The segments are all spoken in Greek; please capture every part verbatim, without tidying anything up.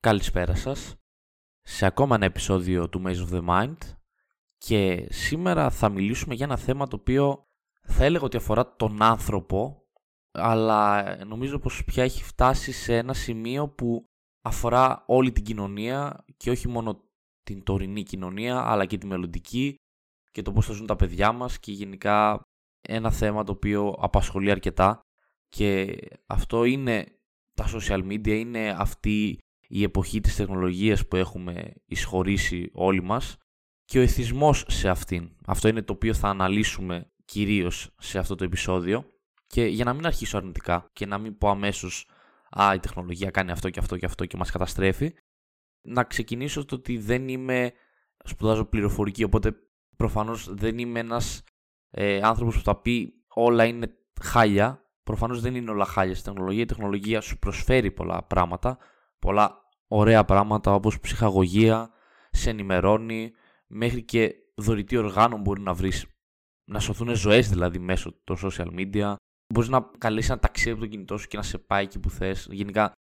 Καλησπέρα σας, σε ακόμα ένα επεισόδιο του Maze of the Mind και σήμερα θα μιλήσουμε για ένα θέμα το οποίο θα έλεγα ότι αφορά τον άνθρωπο, αλλά νομίζω πως πια έχει φτάσει σε ένα σημείο που αφορά όλη την κοινωνία και όχι μόνο την τωρινή κοινωνία αλλά και τη μελλοντική και το πώς θα ζουν τα παιδιά μας και γενικά ένα θέμα το οποίο απασχολεί αρκετά και αυτό είναι τα social media, είναι αυτή η εποχή της τεχνολογίας που έχουμε εισχωρήσει όλοι μας και ο εθισμός σε αυτήν. Αυτό είναι το οποίο θα αναλύσουμε κυρίως σε αυτό το επεισόδιο και για να μην αρχίσω αρνητικά και να μην πω αμέσως «Α, η τεχνολογία κάνει αυτό και αυτό και αυτό και μας καταστρέφει», να ξεκινήσω το ότι δεν είμαι, σπουδάζω πληροφορική, οπότε προφανώς δεν είμαι ένας ε, άνθρωπος που θα πει «Όλα είναι χάλια». Προφανώς δεν είναι όλα χάλια στη τεχνολογία. Η τεχνολογία σου προσφέρει πολλά πράγματα, πολλά ωραία πράγματα όπως ψυχαγωγία, σε ενημερώνει, μέχρι και δωρητή οργάνων μπορεί να βρεις, να σωθούν ζωές δηλαδή μέσω των social media. Μπορείς να καλέσεις ένα ταξίδι από το κινητό σου και να σε πάει εκεί που θες. Γενικά,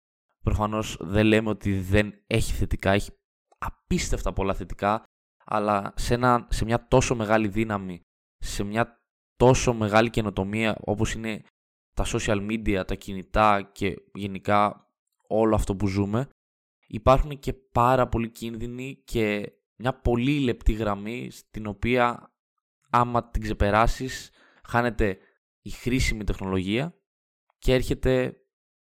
προφανώς δεν λέμε ότι δεν έχει θετικά, έχει απίστευτα πολλά θετικά, αλλά σε, ένα, σε μια τόσο μεγάλη δύναμη, σε μια τόσο μεγάλη καινοτομία όπως είναι τα social media, τα κινητά και γενικά όλο αυτό που ζούμε, υπάρχουν και πάρα πολλοί κίνδυνοι και μια πολύ λεπτή γραμμή στην οποία άμα την ξεπεράσεις χάνεται η χρήσιμη τεχνολογία και έρχεται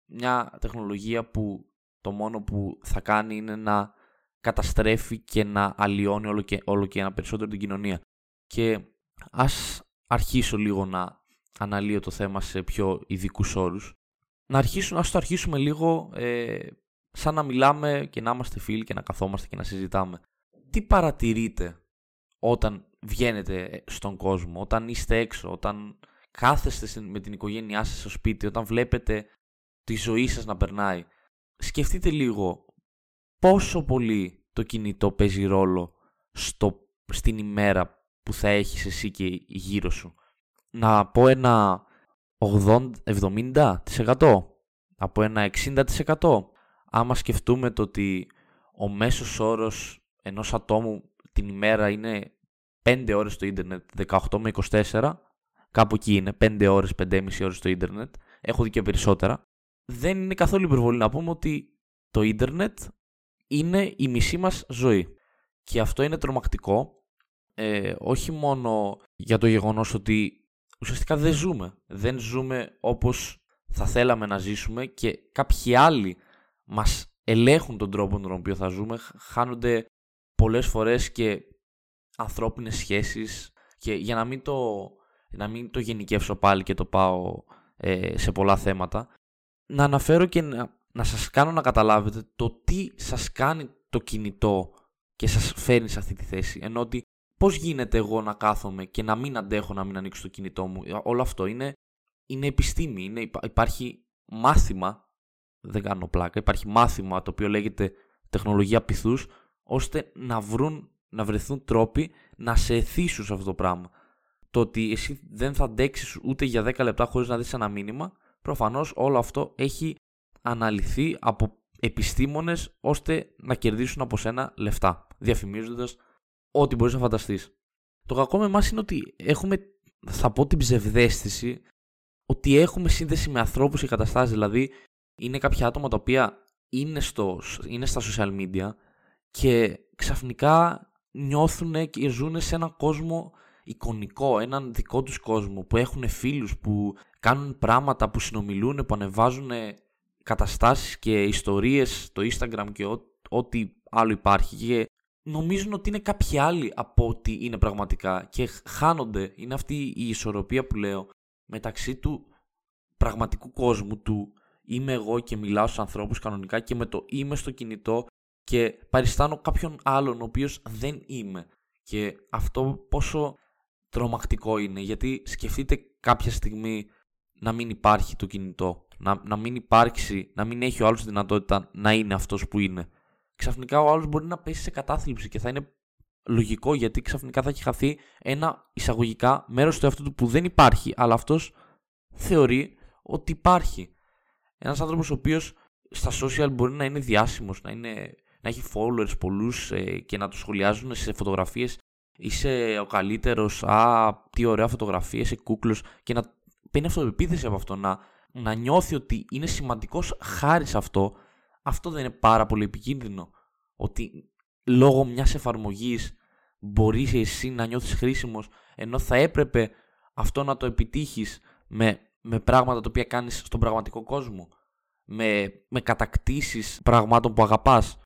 μια τεχνολογία που το μόνο που θα κάνει είναι να καταστρέφει και να αλλοιώνει όλο και, όλο και ένα περισσότερο την κοινωνία. Και ας αρχίσω λίγο να αναλύω το θέμα σε πιο ειδικούς όρους. Να αρχίσουμε, ας το αρχίσουμε λίγο ε, σαν να μιλάμε και να είμαστε φίλοι και να καθόμαστε και να συζητάμε. Τι παρατηρείτε όταν βγαίνετε στον κόσμο, όταν είστε έξω, όταν κάθεστε με την οικογένειά σας στο σπίτι, όταν βλέπετε τη ζωή σας να περνάει? Σκεφτείτε λίγο πόσο πολύ το κινητό παίζει ρόλο στο, στην ημέρα που θα έχεις εσύ και γύρω σου. Να πω ένα ογδόντα εβδομήντα τοις εκατό, από ένα εξήντα τοις εκατό. Άμα σκεφτούμε το ότι ο μέσος όρος ενός ατόμου την ημέρα είναι πέντε ώρες στο ίντερνετ, δεκαοκτώ με είκοσι τέσσερα, κάπου εκεί είναι, πέντε ώρες, πέντε και μισή ώρες στο ίντερνετ, έχω δει και περισσότερα, δεν είναι καθόλου υπερβολή να πούμε ότι το ίντερνετ είναι η μισή μας ζωή. Και αυτό είναι τρομακτικό, ε, όχι μόνο για το γεγονός ότι ουσιαστικά δεν ζούμε, δεν ζούμε όπως θα θέλαμε να ζήσουμε και κάποιοι άλλοι μας ελέγχουν τον τρόπο τον οποίο θα ζούμε, χάνονται πολλές φορές και ανθρώπινες σχέσεις και για να μην το, να μην το γενικεύσω πάλι και το πάω ε, σε πολλά θέματα, να αναφέρω και να, να σας κάνω να καταλάβετε το τι σας κάνει το κινητό και σας φέρνει σε αυτή τη θέση, ενώ ότι πώς γίνεται εγώ να κάθομαι και να μην αντέχω να μην ανοίξω το κινητό μου? Όλο αυτό είναι, είναι επιστήμη. Είναι, υπάρχει μάθημα, δεν κάνω πλάκα, υπάρχει μάθημα το οποίο λέγεται τεχνολογία πειθούς, ώστε να, βρουν, να βρεθούν τρόποι να σε εθίσουν σε αυτό το πράγμα. Το ότι εσύ δεν θα αντέξεις ούτε για δέκα λεπτά χωρίς να δεις ένα μήνυμα, προφανώς όλο αυτό έχει αναλυθεί από επιστήμονες ώστε να κερδίσουν από σένα λεφτά, διαφημίζοντας ό,τι μπορείς να φανταστείς. Το κακό με εμάς είναι ότι έχουμε, θα πω την ψευδαίσθηση, ότι έχουμε σύνδεση με ανθρώπους και καταστάσεις. Δηλαδή, είναι κάποια άτομα τα οποία είναι, στο, είναι στα social media και ξαφνικά νιώθουν και ζουν σε έναν κόσμο εικονικό, έναν δικό τους κόσμο, που έχουν φίλους, που κάνουν πράγματα, που συνομιλούν, που ανεβάζουν καταστάσεις και ιστορίες στο Instagram και ό, ό,τι άλλο υπάρχει. Και νομίζουν ότι είναι κάποιοι άλλοι από ό,τι είναι πραγματικά και χάνονται. Είναι αυτή η ισορροπία που λέω μεταξύ του πραγματικού κόσμου, του είμαι εγώ και μιλάω στους ανθρώπους κανονικά, και με το είμαι στο κινητό και παριστάνω κάποιον άλλον ο οποίος δεν είμαι. Και αυτό πόσο τρομακτικό είναι, γιατί σκεφτείτε κάποια στιγμή να μην υπάρχει το κινητό, να, να μην υπάρξει, να μην έχει ο άλλος τη δυνατότητα να είναι αυτός που είναι. Ξαφνικά ο άλλος μπορεί να πέσει σε κατάθλιψη και θα είναι λογικό, γιατί ξαφνικά θα έχει χαθεί ένα εισαγωγικά μέρος του εαυτού του που δεν υπάρχει, αλλά αυτός θεωρεί ότι υπάρχει. Ένας άνθρωπος ο οποίος στα social μπορεί να είναι διάσημος, να, είναι, να έχει followers πολλούς ε, και να το σχολιάζουν σε φωτογραφίες. Είσαι ο καλύτερος, α, τι ωραία φωτογραφία, είσαι κούκλος, και να παίρνει αυτοεπίθεση από αυτό, να, να νιώθει ότι είναι σημαντικός χάρη σε αυτό. Αυτό δεν είναι πάρα πολύ επικίνδυνο? Ότι λόγω μιας εφαρμογής μπορείς εσύ να νιώθεις χρήσιμος, ενώ θα έπρεπε αυτό να το επιτύχεις με, με πράγματα τα οποία κάνεις στον πραγματικό κόσμο, με, με κατακτήσεις πραγμάτων που αγαπάς,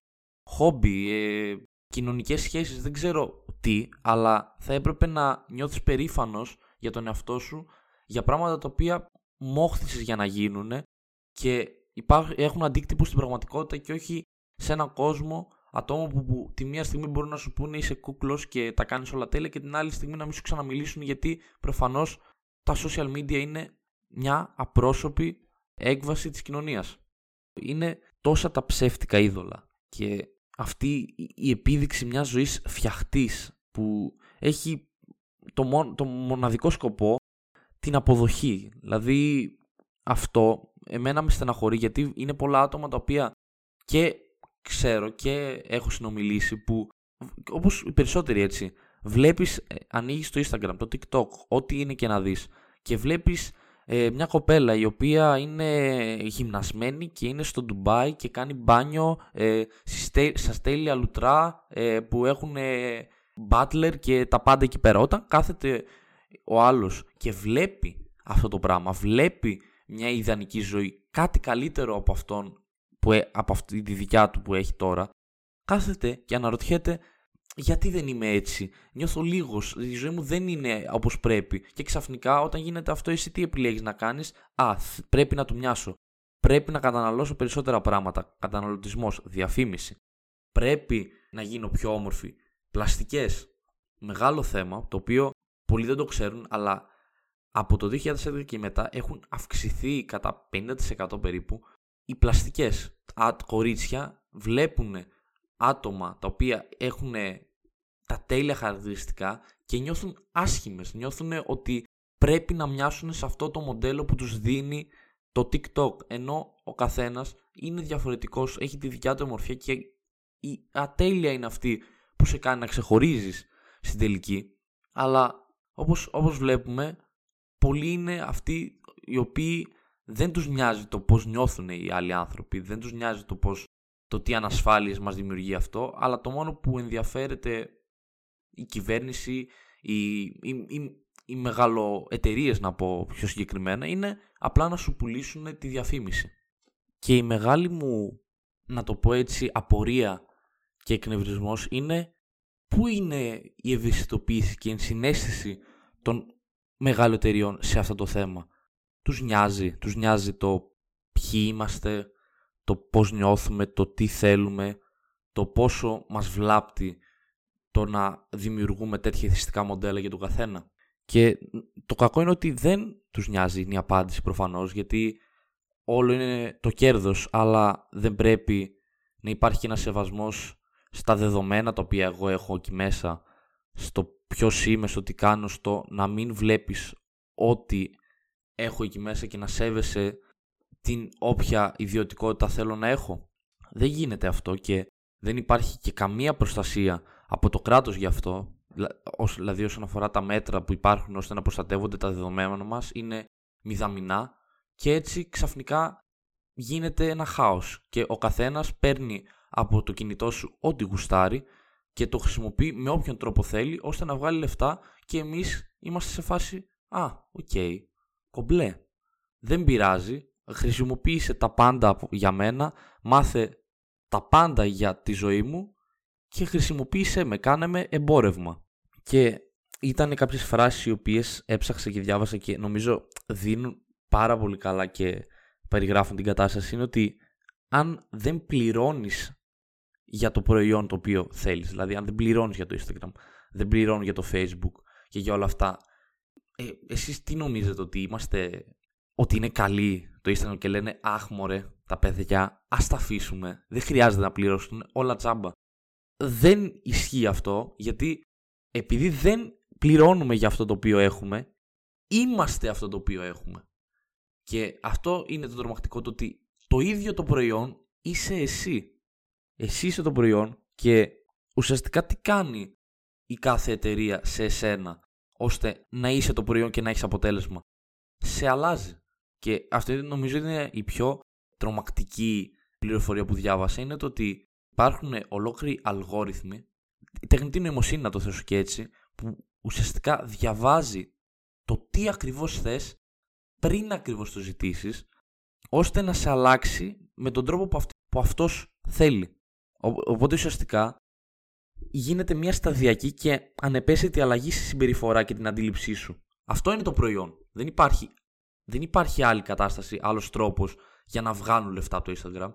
χόμπι, ε, κοινωνικές σχέσεις, δεν ξέρω τι, αλλά θα έπρεπε να νιώθεις περήφανος για τον εαυτό σου, για πράγματα τα οποία μόχθησες για να γίνουν και υπάρχουν, έχουν αντίκτυπο στην πραγματικότητα και όχι σε έναν κόσμο ατόμων που, που τη μία στιγμή μπορούν να σου πούνε είσαι κούκλος και τα κάνεις όλα τέλεια και την άλλη στιγμή να μην σου ξαναμιλήσουν, γιατί προφανώς τα social media είναι μια απρόσωπη έκβαση της κοινωνίας. Είναι τόσα τα ψεύτικα είδωλα και αυτή η επίδειξη μιας ζωής φτιαχτής που έχει το, μο, το μοναδικό σκοπό την αποδοχή. Δηλαδή αυτό εμένα με στεναχωρεί, γιατί είναι πολλά άτομα τα οποία και ξέρω και έχω συνομιλήσει που, όπως οι περισσότεροι έτσι, βλέπεις, ανοίγεις το Instagram, το TikTok, ό,τι είναι και να δεις, και βλέπεις ε, μια κοπέλα η οποία είναι γυμνασμένη και είναι στο Ντουμπάι και κάνει μπάνιο ε, στα στέλια λουτρά ε, που έχουν ε, μπάτλερ και τα πάντα εκεί πέρα. Όταν κάθεται ο άλλος και βλέπει αυτό το πράγμα, βλέπει μια ιδανική ζωή, κάτι καλύτερο από αυτόν, που, από αυτή τη δικιά του που έχει τώρα, κάθεται και αναρωτιέται γιατί δεν είμαι έτσι, νιώθω λίγος, η ζωή μου δεν είναι όπως πρέπει, και ξαφνικά όταν γίνεται αυτό εσύ τι επιλέγεις να κάνεις? Α, πρέπει να του μοιάσω, πρέπει να καταναλώσω περισσότερα πράγματα, καταναλωτισμός, διαφήμιση, πρέπει να γίνω πιο όμορφη, πλαστικές. Μεγάλο θέμα το οποίο πολλοί δεν το ξέρουν, αλλά από το δύο χιλιάδες έντεκα και μετά έχουν αυξηθεί κατά πενήντα τοις εκατό περίπου οι πλαστικές. Α, κορίτσια βλέπουν άτομα τα οποία έχουν τα τέλεια χαρακτηριστικά και νιώθουν άσχημες. Νιώθουν ότι πρέπει να μοιάσουν σε αυτό το μοντέλο που τους δίνει το TikTok. Ενώ ο καθένας είναι διαφορετικός, έχει τη δικιά του ομορφιά και η ατέλεια είναι αυτή που σε κάνει να ξεχωρίζεις στην τελική. Αλλά όπως, όπως βλέπουμε, πολλοί είναι αυτοί οι οποίοι δεν τους νοιάζει το πώς νιώθουν οι άλλοι άνθρωποι, δεν τους νοιάζει το, πώς, το τι ανασφάλειες μας δημιουργεί αυτό, αλλά το μόνο που ενδιαφέρεται η κυβέρνηση, οι, οι, οι, οι μεγαλοεταιρείες να πω πιο συγκεκριμένα, είναι απλά να σου πουλήσουν τη διαφήμιση. Και η μεγάλη μου, να το πω έτσι, απορία και εκνευρισμός είναι πού είναι η ευαισθητοποίηση και η ενσυναίσθηση των μεγαλοτεριών σε αυτό το θέμα. Τους νοιάζει, τους νοιάζει το ποιοι είμαστε, το πώς νιώθουμε, το τι θέλουμε, το πόσο μας βλάπτει το να δημιουργούμε τέτοια εθιστικά μοντέλα για τον καθένα. Και το κακό είναι ότι δεν τους νοιάζει, είναι η απάντηση προφανώς, γιατί όλο είναι το κέρδος, αλλά δεν πρέπει να υπάρχει ένα σεβασμός στα δεδομένα τα οποία εγώ έχω εκεί μέσα, στο ποιος είμαι, στο τι κάνω, στο να μην βλέπεις ότι έχω εκεί μέσα και να σέβεσαι την όποια ιδιωτικότητα θέλω να έχω. Δεν γίνεται αυτό και δεν υπάρχει και καμία προστασία από το κράτος γι' αυτό. Δηλαδή όσον αφορά τα μέτρα που υπάρχουν ώστε να προστατεύονται τα δεδομένα μας, είναι μηδαμινά και έτσι ξαφνικά γίνεται ένα χάος και ο καθένας παίρνει από το κινητό σου ό,τι γουστάρει και το χρησιμοποιεί με όποιον τρόπο θέλει ώστε να βγάλει λεφτά, και εμείς είμαστε σε φάση «Α, οκ, okay, κομπλέ, δεν πειράζει, χρησιμοποίησε τα πάντα για μένα, μάθε τα πάντα για τη ζωή μου και χρησιμοποίησε με, κάνε με εμπόρευμα». Και ήταν κάποιες φράσεις οι οποίες έψαξα και διάβασα και νομίζω δίνουν πάρα πολύ καλά και περιγράφουν την κατάσταση. Είναι ότι αν δεν πληρώνεις για το προϊόν το οποίο θέλεις, δηλαδή αν δεν πληρώνεις για το Instagram, δεν πληρώνεις για το Facebook και για όλα αυτά, ε, εσείς τι νομίζετε ότι είμαστε, ότι είναι καλοί το Instagram και λένε «Αχ μωρέ, τα παιδιά, ας τα αφήσουμε, δεν χρειάζεται να πληρώσουν, όλα τσάμπα». Δεν ισχύει αυτό, γιατί επειδή δεν πληρώνουμε για αυτό το οποίο έχουμε, είμαστε αυτό το οποίο έχουμε. Και αυτό είναι το τρομακτικό, το ότι το ίδιο το προϊόν είσαι εσύ. Εσύ είσαι το προϊόν και ουσιαστικά τι κάνει η κάθε εταιρεία σε εσένα ώστε να είσαι το προϊόν και να έχεις αποτέλεσμα? Σε αλλάζει. Και αυτό νομίζω είναι η πιο τρομακτική πληροφορία που διάβασα, είναι το ότι υπάρχουν ολόκληροι αλγόριθμοι, η τεχνητή νοημοσύνη να το θέσω και έτσι, που ουσιαστικά διαβάζει το τι ακριβώς θες πριν ακριβώς το ζητήσεις, ώστε να σε αλλάξει με τον τρόπο που, αυτ... που αυτός θέλει. Οπότε ουσιαστικά γίνεται μια σταδιακή και ανεπαίσθητη αλλαγή στη συμπεριφορά και την αντίληψή σου. Αυτό είναι το προϊόν. Δεν υπάρχει, δεν υπάρχει άλλη κατάσταση, άλλος τρόπος για να βγάλουν λεφτά από το Instagram.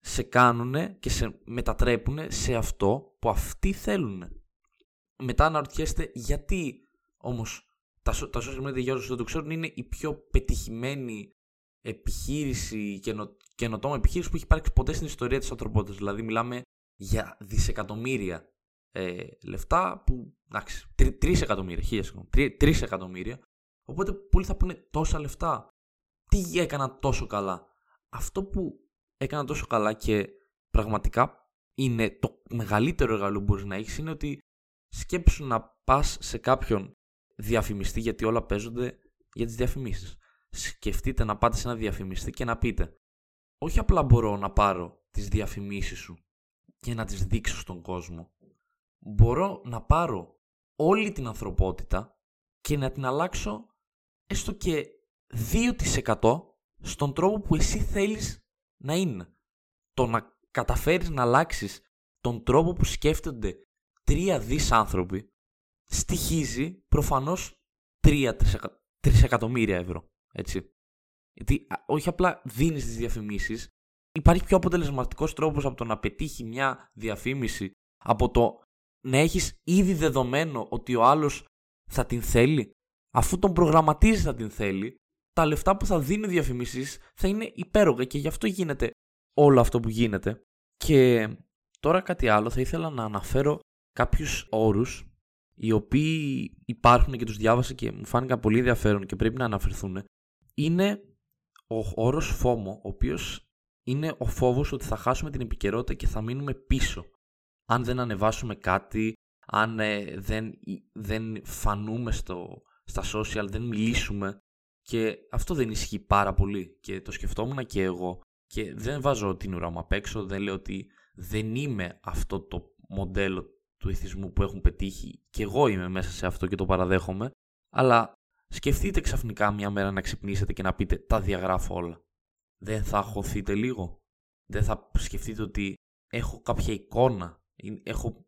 Σε κάνουνε και σε μετατρέπουνε σε αυτό που αυτοί θέλουνε. Μετά αναρωτιέστε γιατί όμως τα, τα social media, για όσους δεν το ξέρουν, είναι η πιο πετυχημένη επιχείρηση, καινο, καινοτόμα επιχείρηση που έχει υπάρξει ποτέ στην ιστορία της ανθρωπότητας. Δηλαδή μιλάμε για δισεκατομμύρια ε, λεφτά που, εντάξει, τρεις εκατομμύρια, χίλιες, τρεις εκατομμύρια. Οπότε πολλοί θα πούνε τόσα λεφτά. Τι έκανα τόσο καλά? Αυτό που έκανα τόσο καλά και πραγματικά είναι το μεγαλύτερο εργαλείο που μπορείς να έχεις είναι ότι σκέψου να πας σε κάποιον διαφημιστή, γιατί όλα παίζονται για τις διαφημίσεις. Σκεφτείτε να πάτε σε ένα διαφημιστή και να πείτε: όχι απλά μπορώ να πάρω τις διαφημίσεις σου και να τις δείξω στον κόσμο, μπορώ να πάρω όλη την ανθρωπότητα και να την αλλάξω έστω και δύο τοις εκατό στον τρόπο που εσύ θέλεις να είναι. Το να καταφέρεις να αλλάξεις τον τρόπο που σκέφτονται τρία δις άνθρωποι στοιχίζει προφανώς τρία τρισεκατομμύρια ευρώ. Έτσι. Γιατί όχι απλά δίνεις τις διαφημίσεις, υπάρχει πιο αποτελεσματικός τρόπος από το να πετύχει μια διαφήμιση από το να έχεις ήδη δεδομένο ότι ο άλλος θα την θέλει. Αφού τον προγραμματίζεις να την θέλει, τα λεφτά που θα δίνει διαφημίσεις θα είναι υπέρογα και γι' αυτό γίνεται όλο αυτό που γίνεται. Και τώρα κάτι άλλο, θα ήθελα να αναφέρω κάποιους όρους οι οποίοι υπάρχουν και τους διάβασα και μου φάνηκαν πολύ ενδιαφέρον και πρέπει να αναφερθούν. Είναι ο όρος φόμο, ο οποίος είναι ο φόβος ότι θα χάσουμε την επικαιρότητα και θα μείνουμε πίσω. Αν δεν ανεβάσουμε κάτι, αν ε, δεν, δεν φανούμε στο, στα social, δεν μιλήσουμε. Και αυτό δεν ισχύει πάρα πολύ και το σκεφτόμουν και εγώ και δεν βάζω την ουρά μου απ' έξω, δεν λέω ότι δεν είμαι αυτό το μοντέλο του ηθισμού που έχουν πετύχει και εγώ είμαι μέσα σε αυτό και το παραδέχομαι, αλλά σκεφτείτε ξαφνικά μια μέρα να ξυπνήσετε και να πείτε τα διαγράφω όλα. Δεν θα αγχωθείτε λίγο? Δεν θα σκεφτείτε ότι έχω κάποια εικόνα, έχω...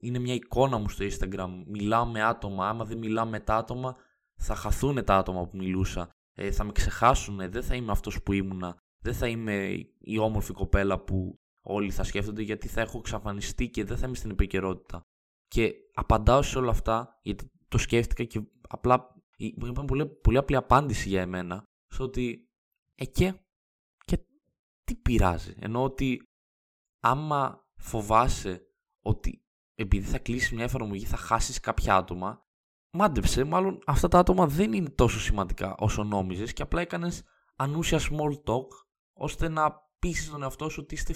είναι μια εικόνα μου στο Instagram, μιλάω με άτομα, άμα δεν μιλάω με τα άτομα θα χαθούν τα άτομα που μιλούσα, ε, θα με ξεχάσουν, δεν θα είμαι αυτός που ήμουνα, δεν θα είμαι η όμορφη κοπέλα που όλοι θα σκέφτονται γιατί θα έχω εξαφανιστεί και δεν θα είμαι στην επικαιρότητα. Και απαντάω σε όλα αυτά γιατί το σκέφτηκα και απλά είπα πολύ, πολύ απλή απάντηση για εμένα στο ότι ε και, και τι πειράζει? Ενώ ότι άμα φοβάσαι ότι επειδή θα κλείσεις μια εφαρμογή θα χάσεις κάποια άτομα, μάντεψε, μάλλον αυτά τα άτομα δεν είναι τόσο σημαντικά όσο νόμιζες και απλά έκανες ανούσια small talk ώστε να πείσεις τον εαυτό σου ότι είστε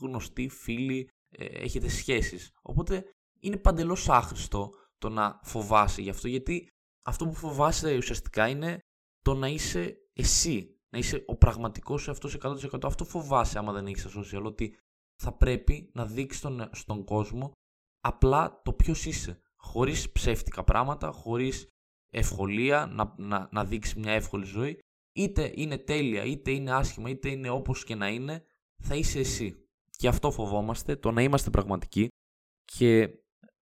γνωστοί, φίλοι, ε, έχετε σχέσεις. Οπότε είναι παντελώς άχρηστο το να φοβάσαι γι' αυτό, γιατί αυτό που φοβάσαι ουσιαστικά είναι το να είσαι εσύ, να είσαι ο πραγματικός σου αυτός εκατό τοις εκατό. Αυτό φοβάσαι άμα δεν έχεις τα social, ότι θα πρέπει να δείξεις τον, στον κόσμο απλά το ποιος είσαι. Χωρίς ψεύτικα πράγματα, χωρίς ευκολία να, να, να δείξει μια εύκολη ζωή. Είτε είναι τέλεια, είτε είναι άσχημα, είτε είναι όπως και να είναι, θα είσαι εσύ. Και αυτό φοβόμαστε, το να είμαστε πραγματικοί. Και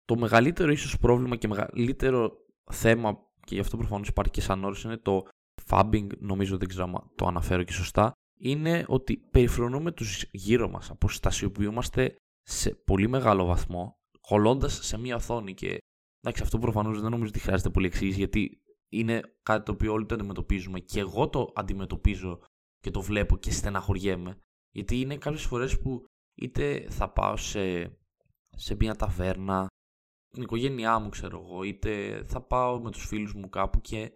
το μεγαλύτερο ίσως πρόβλημα και μεγαλύτερο θέμα, και γι' αυτό προφανώς υπάρχει και σαν όρος, είναι το fabbing, νομίζω, δεν ξέρω αν το αναφέρω και σωστά, είναι ότι περιφρονούμε τους γύρω μας, αποστασιοποιούμαστε σε πολύ μεγάλο βαθμό, κολλώντας σε μια οθόνη. Και εντάξει, αυτό προφανώς δεν νομίζω ότι χρειάζεται πολύ εξήγηση, γιατί είναι κάτι το οποίο όλοι το αντιμετωπίζουμε και εγώ το αντιμετωπίζω και το βλέπω και στεναχωριέμαι. Γιατί είναι κάποιες φορές που είτε θα πάω σε, σε μια ταβέρνα, την οικογένειά μου, ξέρω εγώ, είτε θα πάω με τους φίλους μου κάπου και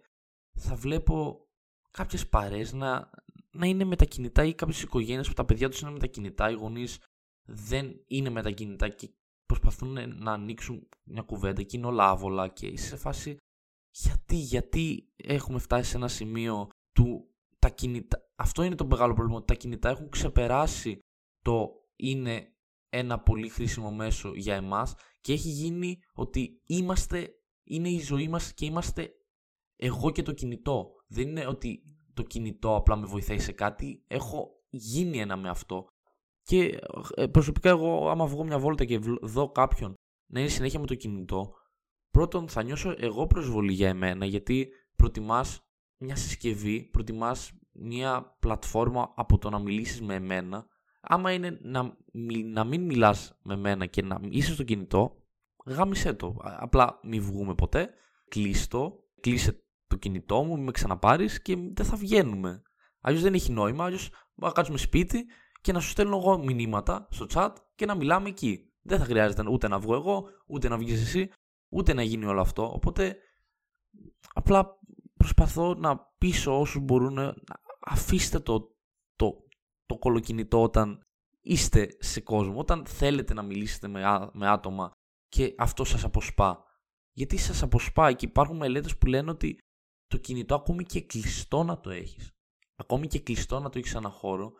θα βλέπω κάποιες παρέες να, να είναι με τα κινητά ή κάποιες οικογένειες που τα παιδιά τους είναι με τα κινητά, οι γονείς δεν είναι με τα κινητά και προσπαθούν να ανοίξουν μια κουβέντα και είναι όλα άβολα και είσαι σε φάση γιατί, γιατί έχουμε φτάσει σε ένα σημείο του τα κινητά. Αυτό είναι το μεγάλο πρόβλημα, ότι τα κινητά έχουν ξεπεράσει το είναι ένα πολύ χρήσιμο μέσο για εμάς και έχει γίνει ότι είμαστε, είναι η ζωή μας και είμαστε εγώ και το κινητό. Δεν είναι ότι το κινητό απλά με βοηθάει σε κάτι, έχω γίνει ένα με αυτό. Και προσωπικά εγώ άμα βγω μια βόλτα και δω κάποιον να είναι συνέχεια με το κινητό, πρώτον θα νιώσω εγώ προσβολή για εμένα, γιατί προτιμάς μια συσκευή, προτιμάς μια πλατφόρμα από το να μιλήσεις με εμένα. Άμα είναι να, να μην μιλάς με εμένα και να είσαι στο κινητό, γάμισέ το, απλά μη βγούμε ποτέ, κλείστο, κλείσε το κινητό μου, μη με ξαναπάρεις και δεν θα βγαίνουμε. Αλλιώς δεν έχει νόημα, αλλιώς να κάτσουμε σπίτι και να σου στέλνω εγώ μηνύματα στο chat και να μιλάμε εκεί. Δεν θα χρειάζεται ούτε να βγω εγώ, ούτε να βγεις εσύ, ούτε να γίνει όλο αυτό. Οπότε απλά προσπαθώ να πείσω όσους μπορούν, αφήστε το, το, το κολοκινητό όταν είστε σε κόσμο, όταν θέλετε να μιλήσετε με, με άτομα και αυτό σας αποσπά. Γιατί σας αποσπάει και υπάρχουν μελέτες που λένε ότι το κινητό ακόμη και κλειστό να το έχεις, ακόμη και κλειστό να το έχεις σε έναν χώρο,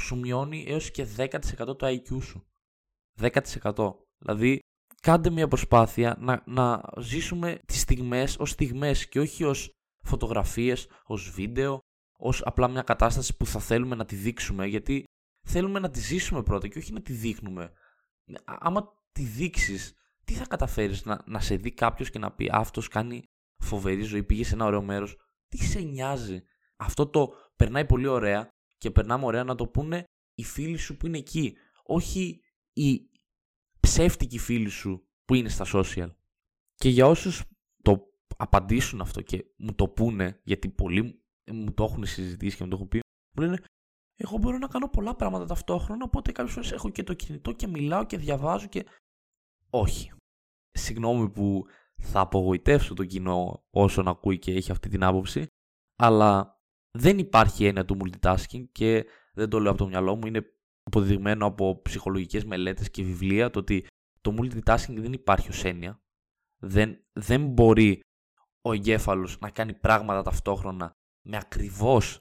σου μειώνει έως και δέκα τοις εκατό το άι κιου σου. δέκα τοις εκατό. Δηλαδή, κάντε μια προσπάθεια να, να ζήσουμε τις στιγμές ως στιγμές και όχι ως φωτογραφίες, ως βίντεο, ως απλά μια κατάσταση που θα θέλουμε να τη δείξουμε, γιατί θέλουμε να τη ζήσουμε πρώτα και όχι να τη δείχνουμε. Άμα τη δείξεις, τι θα καταφέρεις να, να σε δει κάποιος και να πει αυτός κάνει φοβερή ζωή, πήγε σε ένα ωραίο μέρος. Τι σε νοιάζει. Αυτό το περνάει πολύ ωραία και περνάμε ωραία να το πούνε οι φίλοι σου που είναι εκεί, όχι οι ψεύτικοι φίλοι σου που είναι στα social. Και για όσους το απαντήσουν αυτό και μου το πούνε, γιατί πολλοί μου το έχουν συζητήσει και μου το έχουν πει, μου λένε εγώ μπορώ να κάνω πολλά πράγματα ταυτόχρονα, οπότε κάποιες φορές έχω και το κινητό και μιλάω και διαβάζω και... Όχι. Συγγνώμη που θα απογοητεύσω το κοινό όσον ακούει και έχει αυτή την άποψη, αλλά... δεν υπάρχει έννοια του multitasking και δεν το λέω από το μυαλό μου. Είναι αποδειγμένο από ψυχολογικές μελέτες και βιβλία το ότι το multitasking δεν υπάρχει ως έννοια. Δεν, δεν μπορεί ο εγκέφαλος να κάνει πράγματα ταυτόχρονα με ακριβώς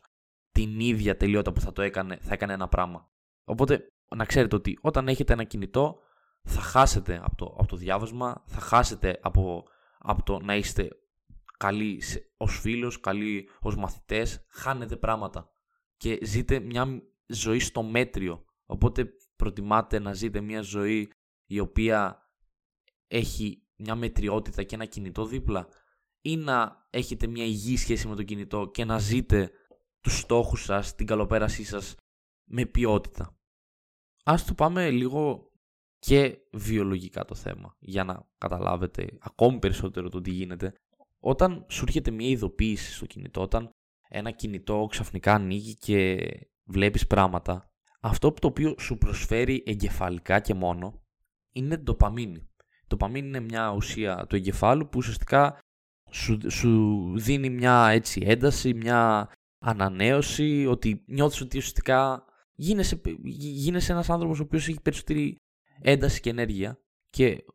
την ίδια τελειότητα που θα το έκανε, θα έκανε ένα πράγμα. Οπότε να ξέρετε ότι όταν έχετε ένα κινητό θα χάσετε από το, από το διάβασμα, θα χάσετε από, από το να είστε... καλοί ως φίλος, καλοί ως μαθητές, χάνετε πράγματα και ζείτε μια ζωή στο μέτριο. Οπότε προτιμάτε να ζείτε μια ζωή η οποία έχει μια μετριότητα και ένα κινητό δίπλα, ή να έχετε μια υγιή σχέση με το κινητό και να ζείτε τους στόχους σας, την καλοπέρασή σας με ποιότητα. Ας το πάμε λίγο και βιολογικά το θέμα για να καταλάβετε ακόμη περισσότερο το τι γίνεται. Όταν σου έρχεται μια ειδοποίηση στο κινητό, όταν ένα κινητό ξαφνικά ανοίγει και βλέπεις πράγματα, αυτό το οποίο σου προσφέρει εγκεφαλικά και μόνο είναι ντοπαμίνη. Ντοπαμίνη είναι μια ουσία του εγκεφάλου που ουσιαστικά σου, σου δίνει μια έτσι ένταση, μια ανανέωση, ότι νιώθεις ότι ουσιαστικά γίνεσαι, γίνεσαι ένας άνθρωπος ο οποίος έχει περισσότερη ένταση και ενέργεια. Και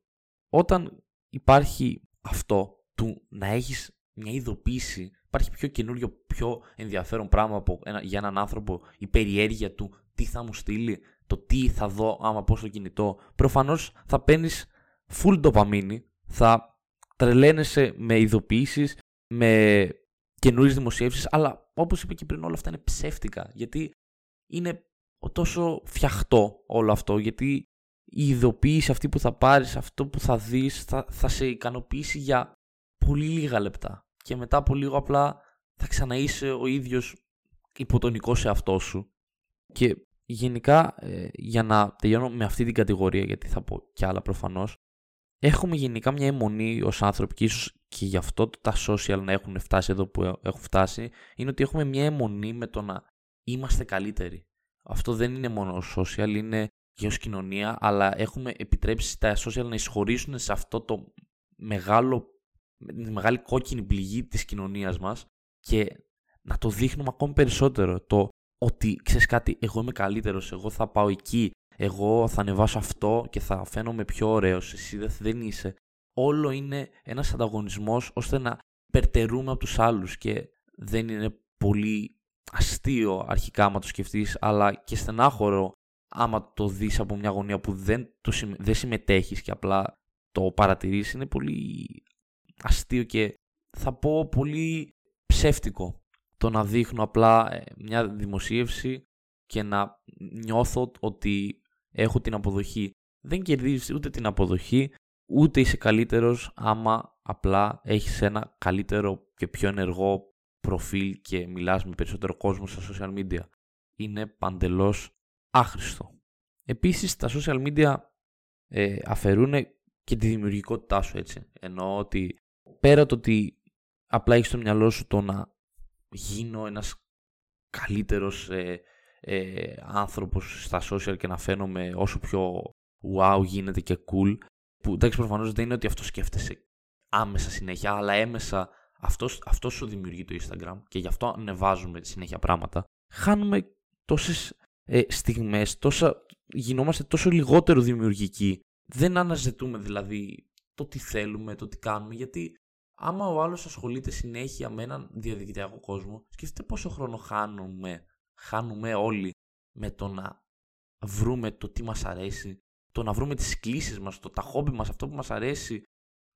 όταν υπάρχει αυτό, του να έχεις μια ειδοποίηση, υπάρχει πιο καινούριο, πιο ενδιαφέρον πράγμα από ένα, για έναν άνθρωπο, η περιέργεια του τι θα μου στείλει, το τι θα δω άμα πω στο κινητό. Προφανώς θα παίρνεις full dopamine, θα τρελαίνεσαι με ειδοποιήσεις, με καινούριες δημοσιεύσεις, αλλά όπως είπα και πριν, όλα αυτά είναι ψεύτικα, γιατί είναι τόσο φτιαχτό όλο αυτό, γιατί η ειδοποίηση αυτή που θα πάρεις, αυτό που θα δεις, θα, θα σε ικανοποιήσει για πολύ λίγα λεπτά και μετά από λίγο απλά θα ξαναείσαι ο ίδιος υποτονικός σε αυτό σου. Και γενικά, ε, για να τελειώνω με αυτή την κατηγορία, γιατί θα πω κι άλλα προφανώς, έχουμε γενικά μια αιμονή ως άνθρωποι και ίσως και γι' αυτό τα social να έχουν φτάσει εδώ που έχουν φτάσει, είναι ότι έχουμε μια αιμονή με το να είμαστε καλύτεροι. Αυτό δεν είναι μόνο ως social, είναι και ως κοινωνία, αλλά έχουμε επιτρέψει τα social να εισχωρήσουν σε αυτό το μεγάλο, τη μεγάλη κόκκινη πληγή της κοινωνίας μας και να το δείχνουμε ακόμη περισσότερο. Το ότι ξέρεις κάτι, εγώ είμαι καλύτερος, εγώ θα πάω εκεί, εγώ θα ανεβάσω αυτό και θα φαίνομαι πιο ωραίος, εσύ δεν είσαι. Όλο είναι ένας ανταγωνισμός ώστε να περτερούμε από τους άλλους και δεν είναι πολύ αστείο αρχικά άμα το σκεφτείς, αλλά και στενάχωρο άμα το δεις από μια γωνία που δεν, το, δεν συμμετέχεις και απλά το παρατηρείς. Είναι πολύ αστείο και θα πω πολύ ψεύτικο το να δείχνω απλά μια δημοσίευση και να νιώθω ότι έχω την αποδοχή. Δεν κερδίζεις ούτε την αποδοχή, ούτε είσαι καλύτερος άμα απλά έχεις ένα καλύτερο και πιο ενεργό προφίλ και μιλάς με περισσότερο κόσμο στα social media. Είναι παντελώς άχρηστο. Επίσης τα social media ε, αφαιρούν και τη δημιουργικότητά σου, έτσι. Εννοώ ότι πέρα το ότι απλά έχεις στο μυαλό σου το να γίνω ένας καλύτερος ε, ε, άνθρωπος στα social και να φαίνομαι όσο πιο wow γίνεται και cool, που εντάξει προφανώς δεν είναι ότι αυτό σκέφτεσαι άμεσα συνέχεια, αλλά έμεσα αυτός, αυτός σου δημιουργεί το Instagram και γι' αυτό ανεβάζουμε συνέχεια πράγματα. Χάνουμε τόσες ε, στιγμές, τόσα, γινόμαστε τόσο λιγότερο δημιουργικοί. Δεν αναζητούμε δηλαδή το τι θέλουμε, το τι κάνουμε, γιατί άμα ο άλλος ασχολείται συνέχεια με έναν διαδικτυακό κόσμο, σκεφτείτε πόσο χρόνο χάνουμε, χάνουμε όλοι με το να βρούμε το τι μας αρέσει, το να βρούμε τις κλίσεις μας, το τα χόμπι μας, αυτό που μας αρέσει,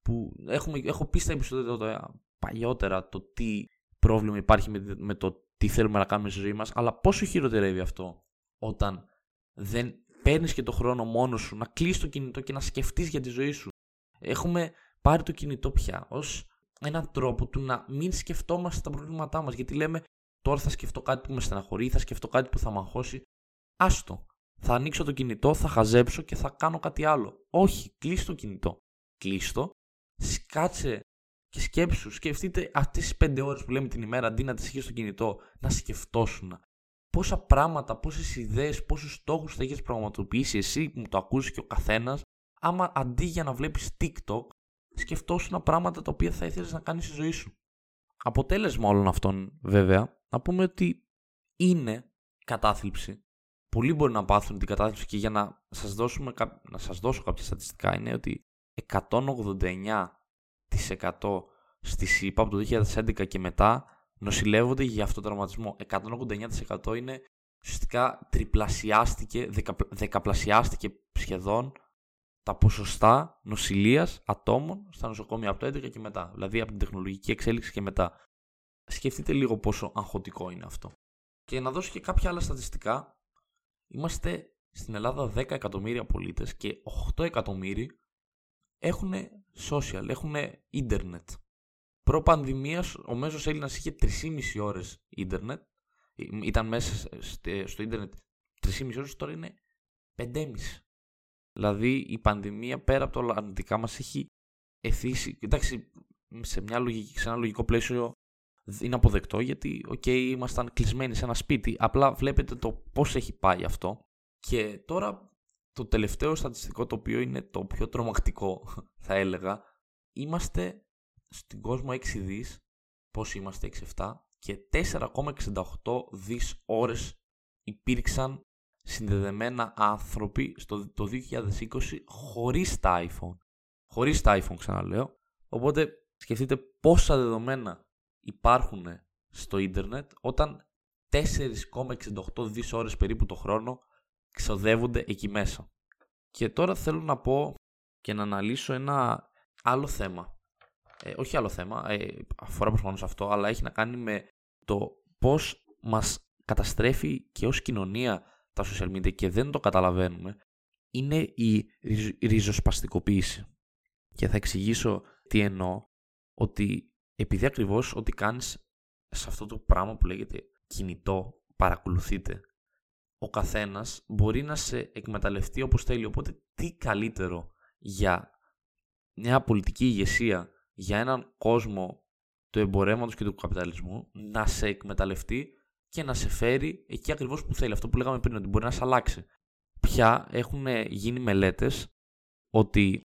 που έχουμε, έχω πει στα επεισόδια παλιότερα το τι πρόβλημα υπάρχει με, με το τι θέλουμε να κάνουμε στη ζωή μας, αλλά πόσο χειροτερεύει αυτό όταν δεν παίρνεις και το χρόνο μόνος σου να κλείσεις το κινητό και να σκεφτείς για τη ζωή σου. Έχουμε πάρει το κινητό πια ως έναν τρόπο του να μην σκεφτόμαστε τα προβλήματά μας, γιατί λέμε τώρα θα σκεφτώ κάτι που με στεναχωρεί, θα σκεφτώ κάτι που θα με αγχώσει. Άστο, θα ανοίξω το κινητό, θα χαζέψω και θα κάνω κάτι άλλο. Όχι, κλείστο το κινητό. Κλείστο, σκάτσε και σκέψου. Σκεφτείτε αυτές τις πέντε ώρες που λέμε την ημέρα, αντί να τις έχεις στο κινητό, να σκεφτόσουν πόσα πράγματα, πόσες ιδέες, πόσους στόχους θα έχεις πραγματοποιήσει εσύ, μου το ακούσει και ο καθένας, άμα αντί για να βλέπεις TikTok, σκεφτόσουνα πράγματα τα οποία θα ήθελες να κάνεις στη ζωή σου. Αποτέλεσμα όλων αυτών, βέβαια, να πούμε ότι είναι κατάθλιψη. Πολλοί μπορεί να πάθουν την κατάθλιψη και για να σας, δώσουμε, να σας δώσω κάποια στατιστικά είναι ότι εκατόν ογδόντα εννέα τοις εκατό στη ΣΥΠΑ από το δύο χιλιάδες έντεκα και μετά νοσηλεύονται για αυτοτραυματισμό. εκατόν ογδόντα εννέα τοις εκατό είναι ουσιαστικά τριπλασιάστηκε, δεκα, δεκαπλασιάστηκε σχεδόν τα ποσοστά νοσηλείας ατόμων στα νοσοκομεία από το δύο χιλιάδες έντεκα και μετά, δηλαδή από την τεχνολογική εξέλιξη και μετά. Σκεφτείτε λίγο πόσο αγχωτικό είναι αυτό. Και να δώσω και κάποια άλλα στατιστικά. Είμαστε στην Ελλάδα δέκα εκατομμύρια πολίτες και οκτώ εκατομμύρια έχουν social, έχουν ίντερνετ. Προπανδημίας ο μέσος Έλληνας είχε τρεισήμισι ώρες ίντερνετ, ήταν μέσα στο ίντερνετ τρεισήμισι ώρες, τώρα είναι πεντέμισι. Δηλαδή η πανδημία πέρα από τα αρνητικά μας έχει εθίσει. Εντάξει, σε, μια λογική, σε ένα λογικό πλαίσιο είναι αποδεκτό, γιατί okay, ήμασταν κλεισμένοι σε ένα σπίτι. Απλά βλέπετε το πώς έχει πάει αυτό. Και τώρα το τελευταίο στατιστικό, το οποίο είναι το πιο τρομακτικό θα έλεγα. Είμαστε στην κόσμο έξι δις, πώς είμαστε έξι επτά, και τέσσερα κόμμα εξήντα οκτώ δις ώρες υπήρξαν συνδεδεμένα άνθρωποι στο, το δύο χιλιάδες είκοσι χωρίς τα iPhone. Χωρίς τα iPhone ξαναλέω. Οπότε σκεφτείτε πόσα δεδομένα υπάρχουν στο ίντερνετ όταν τέσσερα κόμμα εξήντα οκτώ δις ώρες περίπου το χρόνο ξοδεύονται εκεί μέσα. Και τώρα θέλω να πω και να αναλύσω ένα άλλο θέμα. Ε, όχι άλλο θέμα, ε, αφορά προφανώς αυτό, αλλά έχει να κάνει με το πώς μας καταστρέφει και ως κοινωνία τα social media και δεν το καταλαβαίνουμε, είναι η ριζοσπαστικοποίηση. Και θα εξηγήσω τι εννοώ, ότι επειδή ακριβώς ό,τι κάνεις σε αυτό το πράγμα που λέγεται κινητό, παρακολουθείτε, ο καθένας μπορεί να σε εκμεταλλευτεί όπως θέλει. Οπότε τι καλύτερο για μια πολιτική ηγεσία, για έναν κόσμο του εμπορεύματος και του καπιταλισμού, να σε εκμεταλλευτεί και να σε φέρει εκεί ακριβώς που θέλει. Αυτό που λέγαμε πριν, ότι μπορεί να σε αλλάξει. Πια έχουν γίνει μελέτες ότι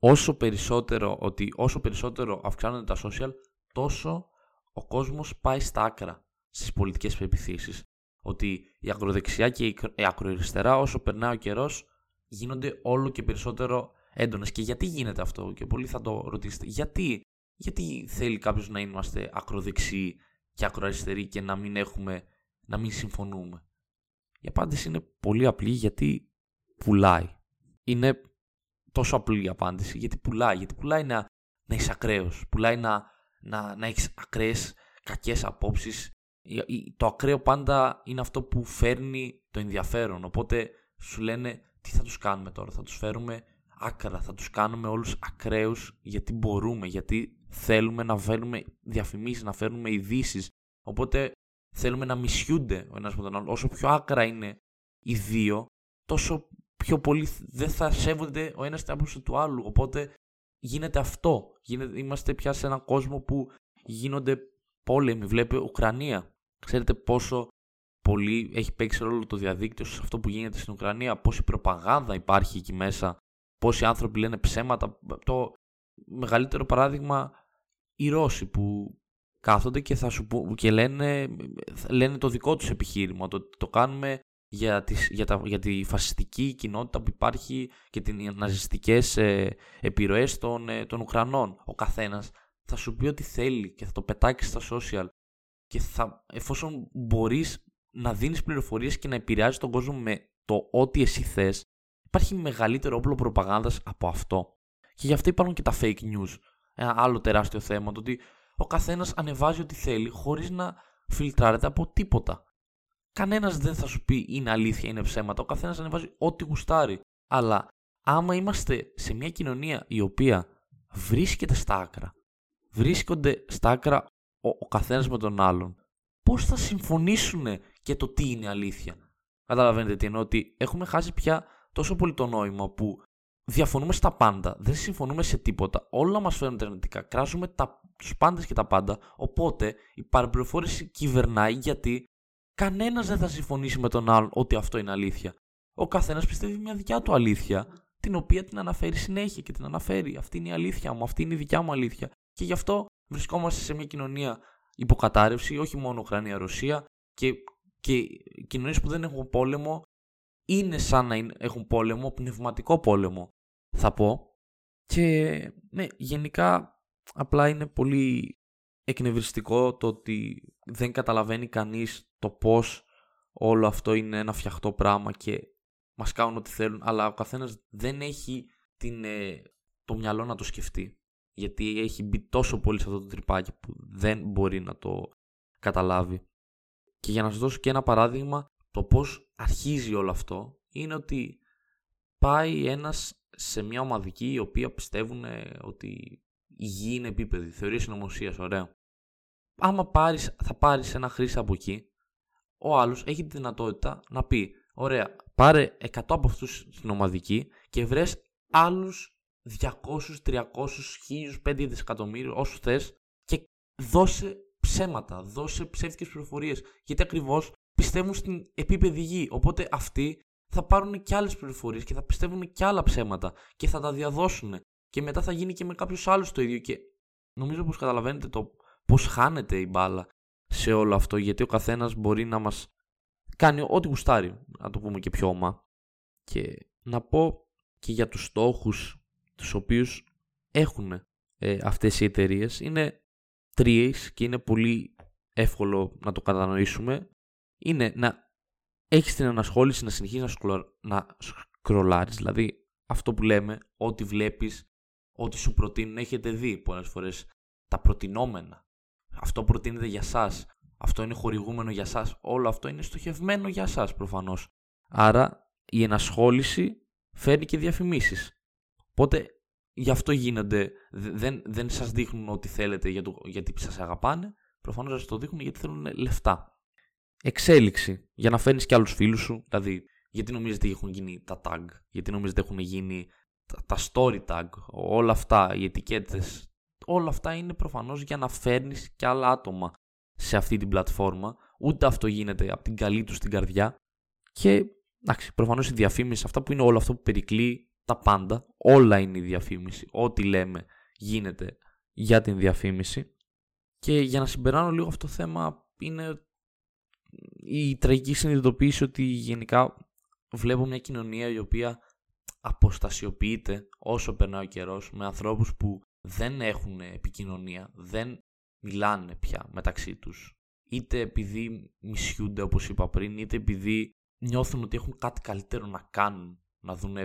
όσο περισσότερο, ότι όσο περισσότερο αυξάνονται τα social, τόσο ο κόσμος πάει στα άκρα στις πολιτικές πεποιθήσεις. ότι η ακροδεξιά και η ακροαριστερά όσο περνάει ο καιρός γίνονται όλο και περισσότερο έντονες. Και γιατί γίνεται αυτό, και πολλοί θα το ρωτήσετε, γιατί, γιατί θέλει κάποιος να είμαστε ακροδεξιοί και ακροαριστεροί και να μην έχουμε, να μην συμφωνούμε? Η απάντηση είναι πολύ απλή, γιατί πουλάει. Είναι τόσο απλή η απάντηση, γιατί πουλάει. Γιατί πουλάει να, να είσαι ακραίος, πουλάει να, να, να έχεις ακραίες κακές απόψεις. Το ακραίο πάντα είναι αυτό που φέρνει το ενδιαφέρον. Οπότε σου λένε, τι θα τους κάνουμε τώρα, θα τους φέρουμε άκρα, θα τους κάνουμε όλους ακραίους, γιατί μπορούμε, γιατί θέλουμε να φέρνουμε διαφημίσεις, να φέρνουμε ειδήσεις. Οπότε θέλουμε να μισιούνται ο ένας με τον άλλον. Όσο πιο άκρα είναι οι δύο, τόσο πιο πολύ δεν θα σέβονται ο ένας την άποψη του άλλου. Οπότε γίνεται αυτό. Γίνεται, είμαστε πια σε έναν κόσμο που γίνονται πόλεμοι. Βλέπει Ουκρανία. Ξέρετε πόσο πολύ έχει παίξει ρόλο το διαδίκτυο σε αυτό που γίνεται στην Ουκρανία. Πόση προπαγάνδα υπάρχει εκεί μέσα. Πόσοι άνθρωποι λένε ψέματα. Το μεγαλύτερο παράδειγμα, οι Ρώσοι που κάθονται και, θα σου πω, και λένε, λένε το δικό τους επιχείρημα, το, το κάνουμε για, τις, για, τα, για τη φασιστική κοινότητα που υπάρχει και τις ναζιστικές ε, επιρροές των, ε, των Ουκρανών. Ο καθένας θα σου πει ό,τι θέλει και θα το πετάξει στα social και θα, εφόσον μπορείς να δίνεις πληροφορίες και να επηρεάζεις τον κόσμο με το ό,τι εσύ θες, υπάρχει μεγαλύτερο όπλο προπαγάνδας από αυτό. Και γι' αυτό υπάρχουν και τα fake news. Ένα άλλο τεράστιο θέμα, το ότι ο καθένας ανεβάζει ό,τι θέλει χωρίς να φιλτράρεται από τίποτα. Κανένας δεν θα σου πει είναι αλήθεια, είναι ψέματα. Ο καθένας ανεβάζει ό,τι γουστάρει. Αλλά άμα είμαστε σε μια κοινωνία η οποία βρίσκεται στα άκρα, βρίσκονται στα άκρα ο, ο καθένας με τον άλλον, πώς θα συμφωνήσουν για το τι είναι αλήθεια? Καταλαβαίνετε τι εννοώ? Ότι έχουμε χάσει πια τόσο πολύ το νόημα που διαφωνούμε στα πάντα, δεν συμφωνούμε σε τίποτα, όλα μας φαίνονται αρνητικά, κράζουμε τα, τους πάντες και τα πάντα, οπότε η παραπληροφόρηση κυβερνάει, γιατί κανένας δεν θα συμφωνήσει με τον άλλον ότι αυτό είναι αλήθεια. Ο καθένας πιστεύει μια δικιά του αλήθεια, την οποία την αναφέρει συνέχεια και την αναφέρει. Αυτή είναι η αλήθεια μου, αυτή είναι η δικιά μου αλήθεια. Και γι' αυτό βρισκόμαστε σε μια κοινωνία υποκατάρρευση, όχι μόνο Ουκρανία-Ρωσία, και, και κοινωνίες που δεν έχουν πόλεμο είναι σαν να έχουν πόλεμο, πνευματικό πόλεμο θα πω. Και ναι, γενικά απλά είναι πολύ εκνευριστικό το ότι δεν καταλαβαίνει κανείς το πώς όλο αυτό είναι ένα φτιαχτό πράγμα και μας κάνουν ό,τι θέλουν, αλλά ο καθένας δεν έχει την, το μυαλό να το σκεφτεί, γιατί έχει μπει τόσο πολύ σε αυτό το τρυπάκι που δεν μπορεί να το καταλάβει. Και για να σας δώσω και ένα παράδειγμα, το πώς αρχίζει όλο αυτό είναι ότι πάει ένας σε μια ομαδική η οποία πιστεύουν ότι η γη είναι επίπεδη, θεωρία συνωμοσίας, ωραία. Άμα πάρεις, θα πάρεις ένα χρήστη από εκεί, ο άλλος έχει τη δυνατότητα να πει, ωραία, πάρε εκατό από αυτούς στην ομαδική και βρες άλλους διακόσιους, τριακόσιους, χίλιους, πέντε δισεκατομμύρια, όσους θες, και δώσε ψέματα, δώσε ψεύτικες πληροφορίες, γιατί ακριβώς πιστεύουν στην επίπεδη γη, οπότε αυτοί θα πάρουν και άλλες πληροφορίες και θα πιστεύουν και άλλα ψέματα και θα τα διαδώσουν και μετά θα γίνει και με κάποιους άλλους το ίδιο. Και νομίζω πως καταλαβαίνετε το πως χάνεται η μπάλα σε όλο αυτό, γιατί ο καθένας μπορεί να μας κάνει ό,τι γουστάρει, να το πούμε και πιο όμα. Και να πω και για τους στόχους τους οποίους έχουν ε, αυτές οι εταιρείες, είναι τρεις και είναι πολύ εύκολο να το κατανοήσουμε. Είναι να έχεις την ανασχόληση, να συνεχίσεις να, σκρο... να σκρολάρεις, δηλαδή αυτό που λέμε, ό,τι βλέπεις, ό,τι σου προτείνουν. Έχετε δει πολλές φορές τα προτινόμενα. Αυτό προτείνεται για σας, αυτό είναι χορηγούμενο για σας, όλο αυτό είναι στοχευμένο για σας προφανώς. Άρα η ενασχόληση φέρνει και διαφημίσεις. Οπότε γι' αυτό γίνονται, δεν, δεν σας δείχνουν ό,τι θέλετε για το... γιατί σας αγαπάνε, προφανώς σας το δείχνουν γιατί θέλουν λεφτά. Εξέλιξη, για να φέρνεις και άλλους φίλους σου. Δηλαδή, γιατί νομίζετε έχουν γίνει τα tag, γιατί νομίζετε έχουν γίνει τα, τα story tag, όλα αυτά, οι ετικέτες, όλα αυτά είναι προφανώς για να φέρνεις και άλλα άτομα σε αυτή την πλατφόρμα. Ούτε αυτό γίνεται από την καλή τους την καρδιά. Και εντάξει, προφανώς η διαφήμιση, αυτά που είναι όλο αυτό που περικλεί τα πάντα, όλα είναι η διαφήμιση. Ό,τι λέμε γίνεται για την διαφήμιση. Και για να συμπεράνω λίγο αυτό το θέμα, είναι η τραγική συνειδητοποίηση ότι γενικά βλέπω μια κοινωνία η οποία αποστασιοποιείται όσο περνάει ο καιρός με ανθρώπους που δεν έχουν επικοινωνία, δεν μιλάνε πια μεταξύ τους. Είτε επειδή μισιούνται, όπως είπα πριν, είτε επειδή νιώθουν ότι έχουν κάτι καλύτερο να κάνουν, να δουν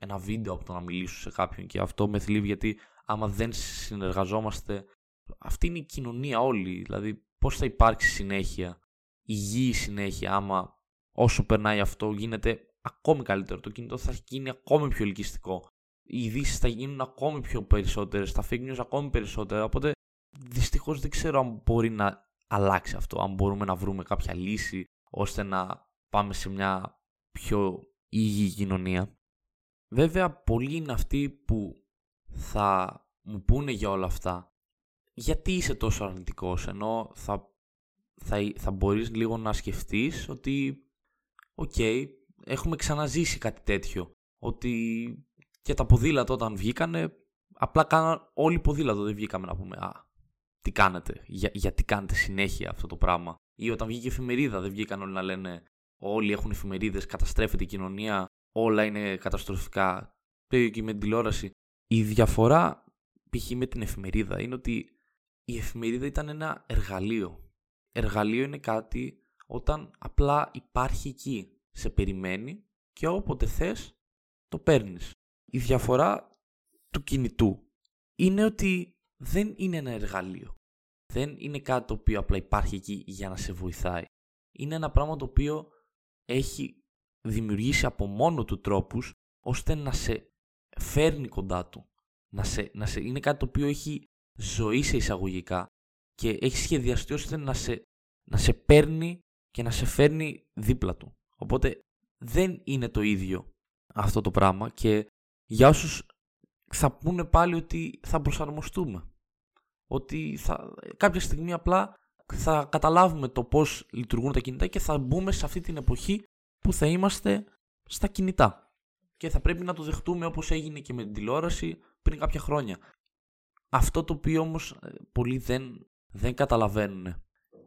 ένα βίντεο από το να μιλήσουν σε κάποιον. Και αυτό με θλίβει, γιατί άμα δεν συνεργαζόμαστε, αυτή είναι η κοινωνία όλη. Δηλαδή, πώς θα υπάρξει συνέχεια, υγιή συνέχεια, άμα όσο περνάει αυτό γίνεται ακόμη καλύτερο. Το κινητό θα γίνει ακόμη πιο ελκυστικό. Οι ειδήσεις θα γίνουν ακόμη πιο περισσότερες, τα fake news ακόμη περισσότερα. Οπότε δυστυχώς δεν ξέρω αν μπορεί να αλλάξει αυτό, αν μπορούμε να βρούμε κάποια λύση ώστε να πάμε σε μια πιο υγιή κοινωνία. Βέβαια, πολλοί είναι αυτοί που θα μου πούνε για όλα αυτά. Γιατί είσαι τόσο αρνητικός, ενώ θα, θα, θα μπορείς λίγο να σκεφτείς ότι οκ, okay, έχουμε ξαναζήσει κάτι τέτοιο. Ότι και τα ποδήλατα όταν βγήκανε, απλά κάναν όλοι ποδήλατο, δεν βγήκαμε να πούμε «Α, τι κάνετε, για, γιατί κάνετε συνέχεια αυτό το πράγμα». Ή όταν βγήκε η εφημερίδα, δεν βγήκαν όλοι να λένε «Όλοι έχουν εφημερίδες, καταστρέφεται η κοινωνία, όλα είναι καταστροφικά». Πέγιο και με την τηλεόραση. Η διαφορά π.χ. με την εφημερίδα είναι ότι η εφημερίδα ήταν ένα εργαλείο. Εργαλείο είναι κάτι όταν απλά υπάρχει εκεί, σε περιμένει και όποτε θες το παίρνεις. Η διαφορά του κινητού είναι ότι δεν είναι ένα εργαλείο. Δεν είναι κάτι το οποίο απλά υπάρχει εκεί για να σε βοηθάει. Είναι ένα πράγμα το οποίο έχει δημιουργήσει από μόνο του τρόπους ώστε να σε φέρνει κοντά του. Να σε, να σε, είναι κάτι το οποίο έχει ζωή σε εισαγωγικά και έχει σχεδιαστεί ώστε να σε, να σε παίρνει και να σε φέρνει δίπλα του. Οπότε δεν είναι το ίδιο αυτό το πράγμα και για όσους θα πούνε πάλι ότι θα προσαρμοστούμε, ότι θα, κάποια στιγμή απλά θα καταλάβουμε το πώς λειτουργούν τα κινητά και θα μπούμε σε αυτή την εποχή που θα είμαστε στα κινητά και θα πρέπει να το δεχτούμε, όπως έγινε και με την τηλεόραση πριν κάποια χρόνια. Αυτό το οποίο όμως πολλοί δεν, δεν καταλαβαίνουν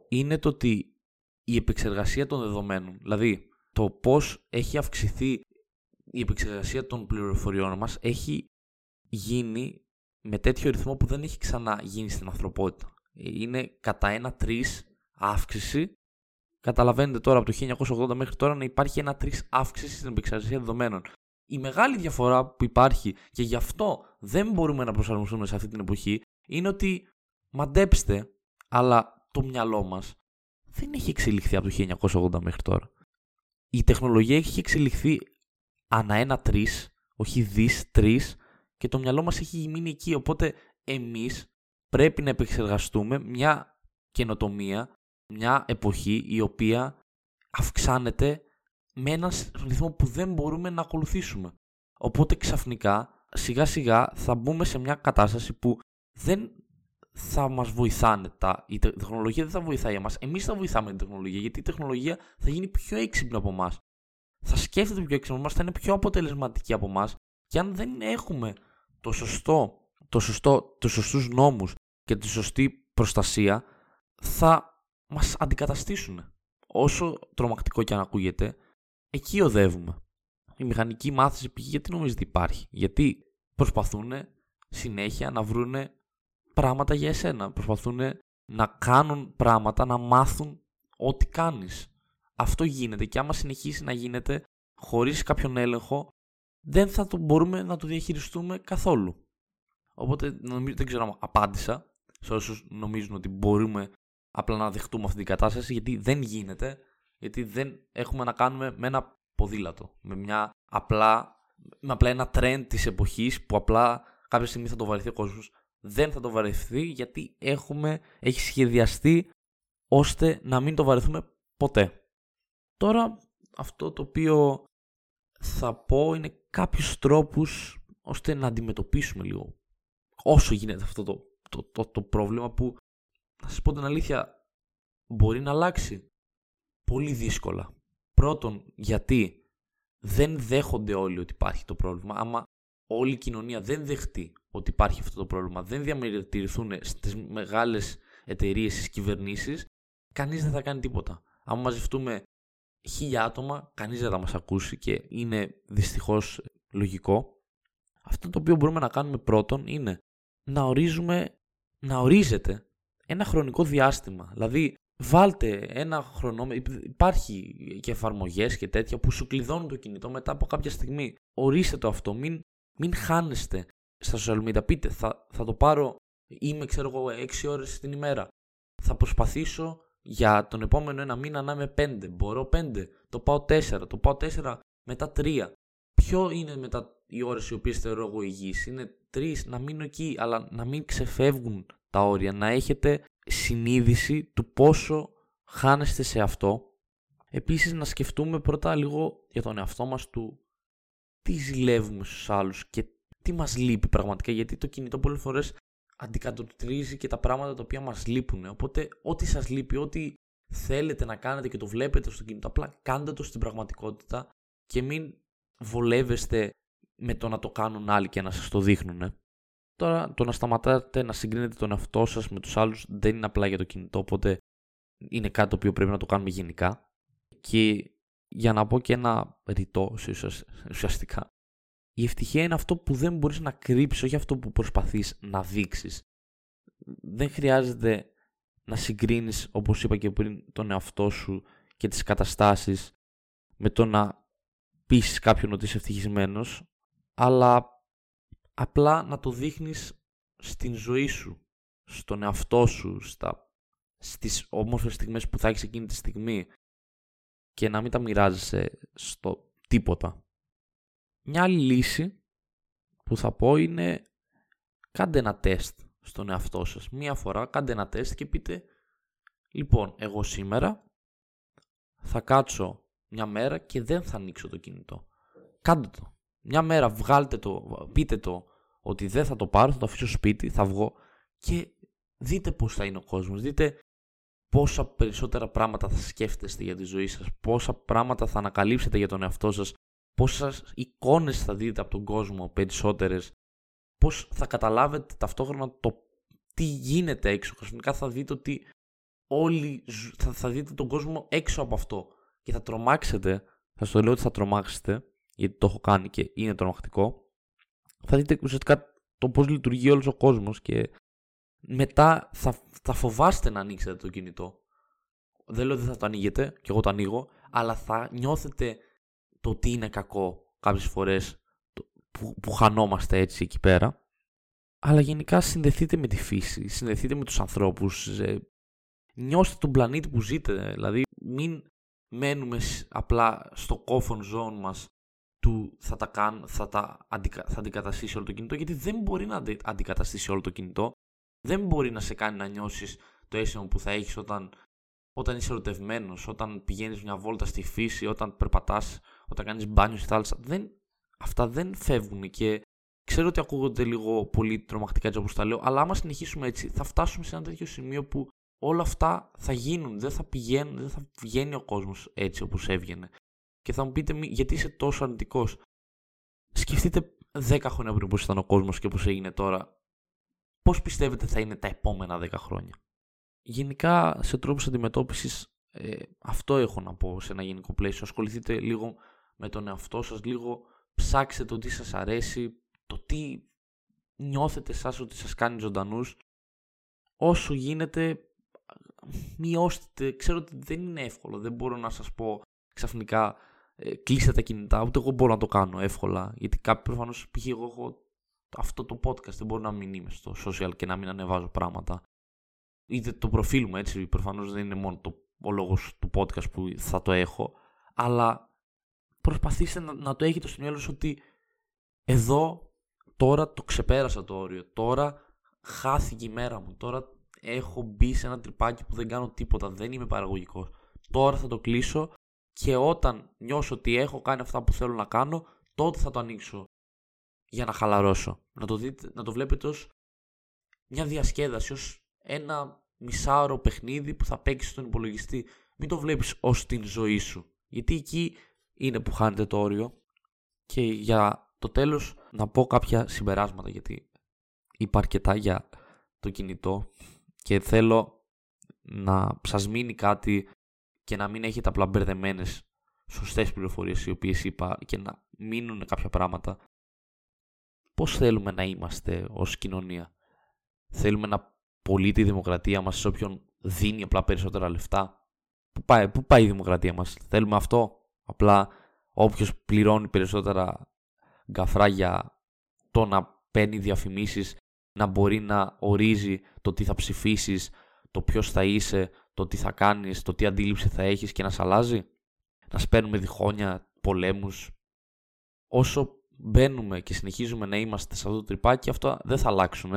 είναι το ότι η επεξεργασία των δεδομένων, δηλαδή το πώς έχει αυξηθεί η επεξεργασία των πληροφοριών μας, έχει γίνει με τέτοιο ρυθμό που δεν έχει ξανά γίνει στην ανθρωπότητα. Είναι κατά ένα τρεις αύξηση. Καταλαβαίνετε τώρα από το χίλια εννιακόσια ογδόντα μέχρι τώρα να υπάρχει ένα τρεις αύξηση στην επεξεργασία δεδομένων. Η μεγάλη διαφορά που υπάρχει και γι' αυτό δεν μπορούμε να προσαρμοστούμε σε αυτή την εποχή είναι ότι μαντέψτε, αλλά το μυαλό μας δεν έχει εξελιχθεί από το χίλια εννιακόσια ογδόντα μέχρι τώρα. Η τεχνολογία έχει εξελιχθεί ανά ένα τρεις, όχι δις τρεις, και το μυαλό μας έχει μείνει εκεί. Οπότε εμείς πρέπει να επεξεργαστούμε μια καινοτομία, μια εποχή η οποία αυξάνεται με έναν ρυθμό που δεν μπορούμε να ακολουθήσουμε. Οπότε ξαφνικά, σιγά σιγά θα μπούμε σε μια κατάσταση που δεν θα μας βοηθάνε τα... η τεχνολογία δεν θα βοηθάει εμάς. Εμείς θα βοηθάμε την τεχνολογία, γιατί η τεχνολογία θα γίνει πιο έξυπνη από εμάς. Θα σκέφτεται πιο έξυπνη από εμάς, θα είναι πιο αποτελεσματική από εμάς. Και αν δεν έχουμε το σωστό, το σωστό, τους σωστούς νόμους και τη σωστή προστασία, θα μας αντικαταστήσουν. Όσο τρομακτικό και αν ακούγεται, εκεί οδεύουμε. Η μηχανική μάθηση π.χ. γιατί νομίζετε υπάρχει? Γιατί προσπαθούν συνέχεια να βρουν πράγματα για εσένα. Προσπαθούν να κάνουν πράγματα, να μάθουν ό,τι κάνεις. Αυτό γίνεται και άμα συνεχίσει να γίνεται χωρίς κάποιον έλεγχο, δεν θα το μπορούμε να το διαχειριστούμε καθόλου. Οπότε νομίζω, δεν ξέρω αν απάντησα σε όσους νομίζουν ότι μπορούμε απλά να δεχτούμε αυτή την κατάσταση, γιατί δεν γίνεται, γιατί δεν έχουμε να κάνουμε με ένα ποδήλατο, με, μια απλά, με απλά ένα trend της εποχής που απλά κάποια στιγμή θα το βαρεθεί ο κόσμος. Δεν θα το βαρεθεί, γιατί έχουμε, έχει σχεδιαστεί ώστε να μην το βαρεθούμε ποτέ. Τώρα αυτό το οποίο θα πω είναι κάποιους τρόπους ώστε να αντιμετωπίσουμε λίγο όσο γίνεται αυτό το, το, το, το πρόβλημα που, να σας πω την αλήθεια, μπορεί να αλλάξει πολύ δύσκολα. Πρώτον, γιατί δεν δέχονται όλοι ότι υπάρχει το πρόβλημα. Άμα όλη η κοινωνία δεν δεχτεί ότι υπάρχει αυτό το πρόβλημα, δεν διαμετρηθούν στις μεγάλες εταιρείες, στις κυβερνήσεις, κανείς δεν θα κάνει τίποτα. Αν μαζευτούμε χίλια άτομα, κανείς δεν θα μας ακούσει και είναι δυστυχώς λογικό. Αυτό το οποίο μπορούμε να κάνουμε πρώτον είναι να ορίζουμε, να ορίζετε ένα χρονικό διάστημα. Δηλαδή, βάλτε ένα χρονόμετρο. Υπάρχει και εφαρμογές και τέτοια που σου κλειδώνουν το κινητό μετά από κάποια στιγμή. Ορίστε το αυτό. Μην, μην χάνεστε στα social media. Πείτε, θα, θα το πάρω. Είμαι, ξέρω εγώ, έξι ώρες την ημέρα. Θα προσπαθήσω για τον επόμενο ένα μήνα να είμαι πέντε. Μπορώ πέντε. Το πάω τέσσερα. Το πάω τέσσερα μετά τρία. Ποιο είναι μετά οι ώρες οι οποίες θεωρώ εγώ υγιείς? Είναι τρεις. Να μείνω εκεί, αλλά να μην ξεφεύγουν τα όρια. Να έχετε συνείδηση του πόσο χάνεστε σε αυτό. Επίσης, να σκεφτούμε πρώτα λίγο για τον εαυτό μας, του τι ζηλεύουμε στους άλλους και τι μας λείπει πραγματικά, γιατί το κινητό πολλές φορές αντικατοπτρίζει και τα πράγματα τα οποία μας λείπουν. Οπότε ό,τι σας λείπει, ό,τι θέλετε να κάνετε και το βλέπετε στο κινητό, απλά κάντε το στην πραγματικότητα και μην βολεύεστε με το να το κάνουν άλλοι και να σας το δείχνουν. Τώρα, το να σταματάτε να συγκρίνετε τον εαυτό σας με τους άλλους δεν είναι απλά για το κινητό, οπότε είναι κάτι το οποίο πρέπει να το κάνουμε γενικά. Και για να πω και ένα ρητό ουσιαστικά, η ευτυχία είναι αυτό που δεν μπορείς να κρύψεις, όχι αυτό που προσπαθείς να δείξεις. Δεν χρειάζεται να συγκρίνεις, όπως είπα και πριν, τον εαυτό σου και τις καταστάσεις με το να πείσεις κάποιον ότι είσαι ευτυχισμένος, αλλά απλά να το δείχνεις στην ζωή σου, στον εαυτό σου, στα, στις όμορφες στιγμές που θα έχεις εκείνη τη στιγμή και να μην τα μοιράζεσαι στο τίποτα. Μια άλλη λύση που θα πω είναι κάντε ένα τεστ στον εαυτό σας. Μία φορά κάντε ένα τεστ και πείτε, λοιπόν, εγώ σήμερα θα κάτσω μια μέρα και δεν θα ανοίξω το κινητό. Κάντε το. Μια μέρα βγάλτε το, πείτε το ότι δεν θα το πάρω, θα το αφήσω σπίτι, θα βγω και δείτε πώς θα είναι ο κόσμος, δείτε πόσα περισσότερα πράγματα θα σκέφτεστε για τη ζωή σας, πόσα πράγματα θα ανακαλύψετε για τον εαυτό σας, πόσες εικόνες θα δείτε από τον κόσμο περισσότερες, πώς θα καταλάβετε ταυτόχρονα το τι γίνεται έξω. Ξαφνικά θα δείτε ότι όλοι θα, θα δείτε τον κόσμο έξω από αυτό και θα τρομάξετε, θα σας το λέω ότι θα τρομάξετε, γιατί το έχω κάνει και είναι τρομακτικό. Θα δείτε ουσιαστικά το πώς λειτουργεί όλος ο κόσμος και μετά θα, θα φοβάστε να ανοίξετε το κινητό. Δεν λέω ότι θα το ανοίγετε, και εγώ το ανοίγω, αλλά θα νιώθετε το τι είναι κακό κάποιες φορές που, που χανόμαστε έτσι εκεί πέρα. Αλλά γενικά συνδεθείτε με τη φύση, συνδεθείτε με τους ανθρώπους, νιώστε τον πλανήτη που ζείτε. Δηλαδή μην μένουμε απλά στο comfort zone μας του θα τα, κάν, θα τα αντικα, θα αντικαταστήσει όλο το κινητό, γιατί δεν μπορεί να αντι, αντικαταστήσει όλο το κινητό. Δεν μπορεί να σε κάνει να νιώσεις το αίσθημα που θα έχεις όταν, όταν είσαι ερωτευμένος, όταν πηγαίνεις μια βόλτα στη φύση, όταν περπατάς, όταν κάνεις μπάνιο στη θάλασσα. Δεν, αυτά δεν φεύγουν και ξέρω ότι ακούγονται λίγο πολύ τρομακτικά έτσι όπως τα λέω, αλλά άμα συνεχίσουμε έτσι θα φτάσουμε σε ένα τέτοιο σημείο που όλα αυτά θα γίνουν, δεν θα πηγαίνουν, δεν θα βγαίνει ο κόσμος έτσι όπως έβγαινε. Και θα μου πείτε, γιατί είσαι τόσο αρνητικός? Σκεφτείτε δέκα χρόνια πριν πώς ήταν ο κόσμος και πώς έγινε τώρα. Πώς πιστεύετε θα είναι τα επόμενα δέκα χρόνια? Γενικά, σε τρόπους αντιμετώπισης, ε, αυτό έχω να πω σε ένα γενικό πλαίσιο. Ασχοληθείτε λίγο με τον εαυτό σας, λίγο ψάξτε το τι σας αρέσει, το τι νιώθετε εσάς ότι σας κάνει ζωντανούς. Όσο γίνεται, μειώστε. Ξέρω ότι δεν είναι εύκολο, δεν μπορώ να σας πω ξαφνικά ε, κλείστε τα κινητά, ούτε εγώ μπορώ να το κάνω εύκολα, γιατί κάποιοι προφανώς, π.χ. εγώ έχω αυτό το podcast, δεν μπορώ να μην είμαι στο social και να μην ανεβάζω πράγματα, είτε το προφίλ μου, έτσι προφανώς δεν είναι μόνο το, ο λόγος του podcast που θα το έχω, αλλά προσπαθήστε να, να το έχετε στο μυαλό σας ότι εδώ τώρα το ξεπέρασα το όριο, τώρα χάθηκε η μέρα μου, τώρα έχω μπει σε ένα τρυπάκι που δεν κάνω τίποτα, δεν είμαι παραγωγικός, τώρα θα το κλείσω. Και όταν νιώσω ότι έχω κάνει αυτά που θέλω να κάνω, τότε θα το ανοίξω για να χαλαρώσω. Να το, δείτε, να το βλέπετε ως μια διασκέδαση, ως ένα μισάωρο παιχνίδι που θα παίξεις στον υπολογιστή. Μην το βλέπεις ως την ζωή σου, γιατί εκεί είναι που χάνετε το όριο. Και για το τέλος να πω κάποια συμπεράσματα, γιατί είπα αρκετά για το κινητό και θέλω να σας μείνει κάτι και να μην έχετε απλά μπερδεμένες σωστές πληροφορίες οι οποίες είπα και να μείνουν κάποια πράγματα. Πώς θέλουμε να είμαστε ως κοινωνία? Θέλουμε να πωλεί τη δημοκρατία μας σε όποιον δίνει απλά περισσότερα λεφτά? Πού πάει, πού πάει η δημοκρατία μας? Θέλουμε αυτό? Απλά όποιος πληρώνει περισσότερα γκαφρά για το να παίρνει διαφημίσεις, να μπορεί να ορίζει το τι θα ψηφίσεις, το ποιος θα είσαι, το τι θα κάνεις, το τι αντίληψη θα έχεις και να σ' αλλάζει. Να σπέρνουμε διχόνια, πολέμους. Όσο μπαίνουμε και συνεχίζουμε να είμαστε σε αυτό το τρυπάκι, αυτά δεν θα αλλάξουν.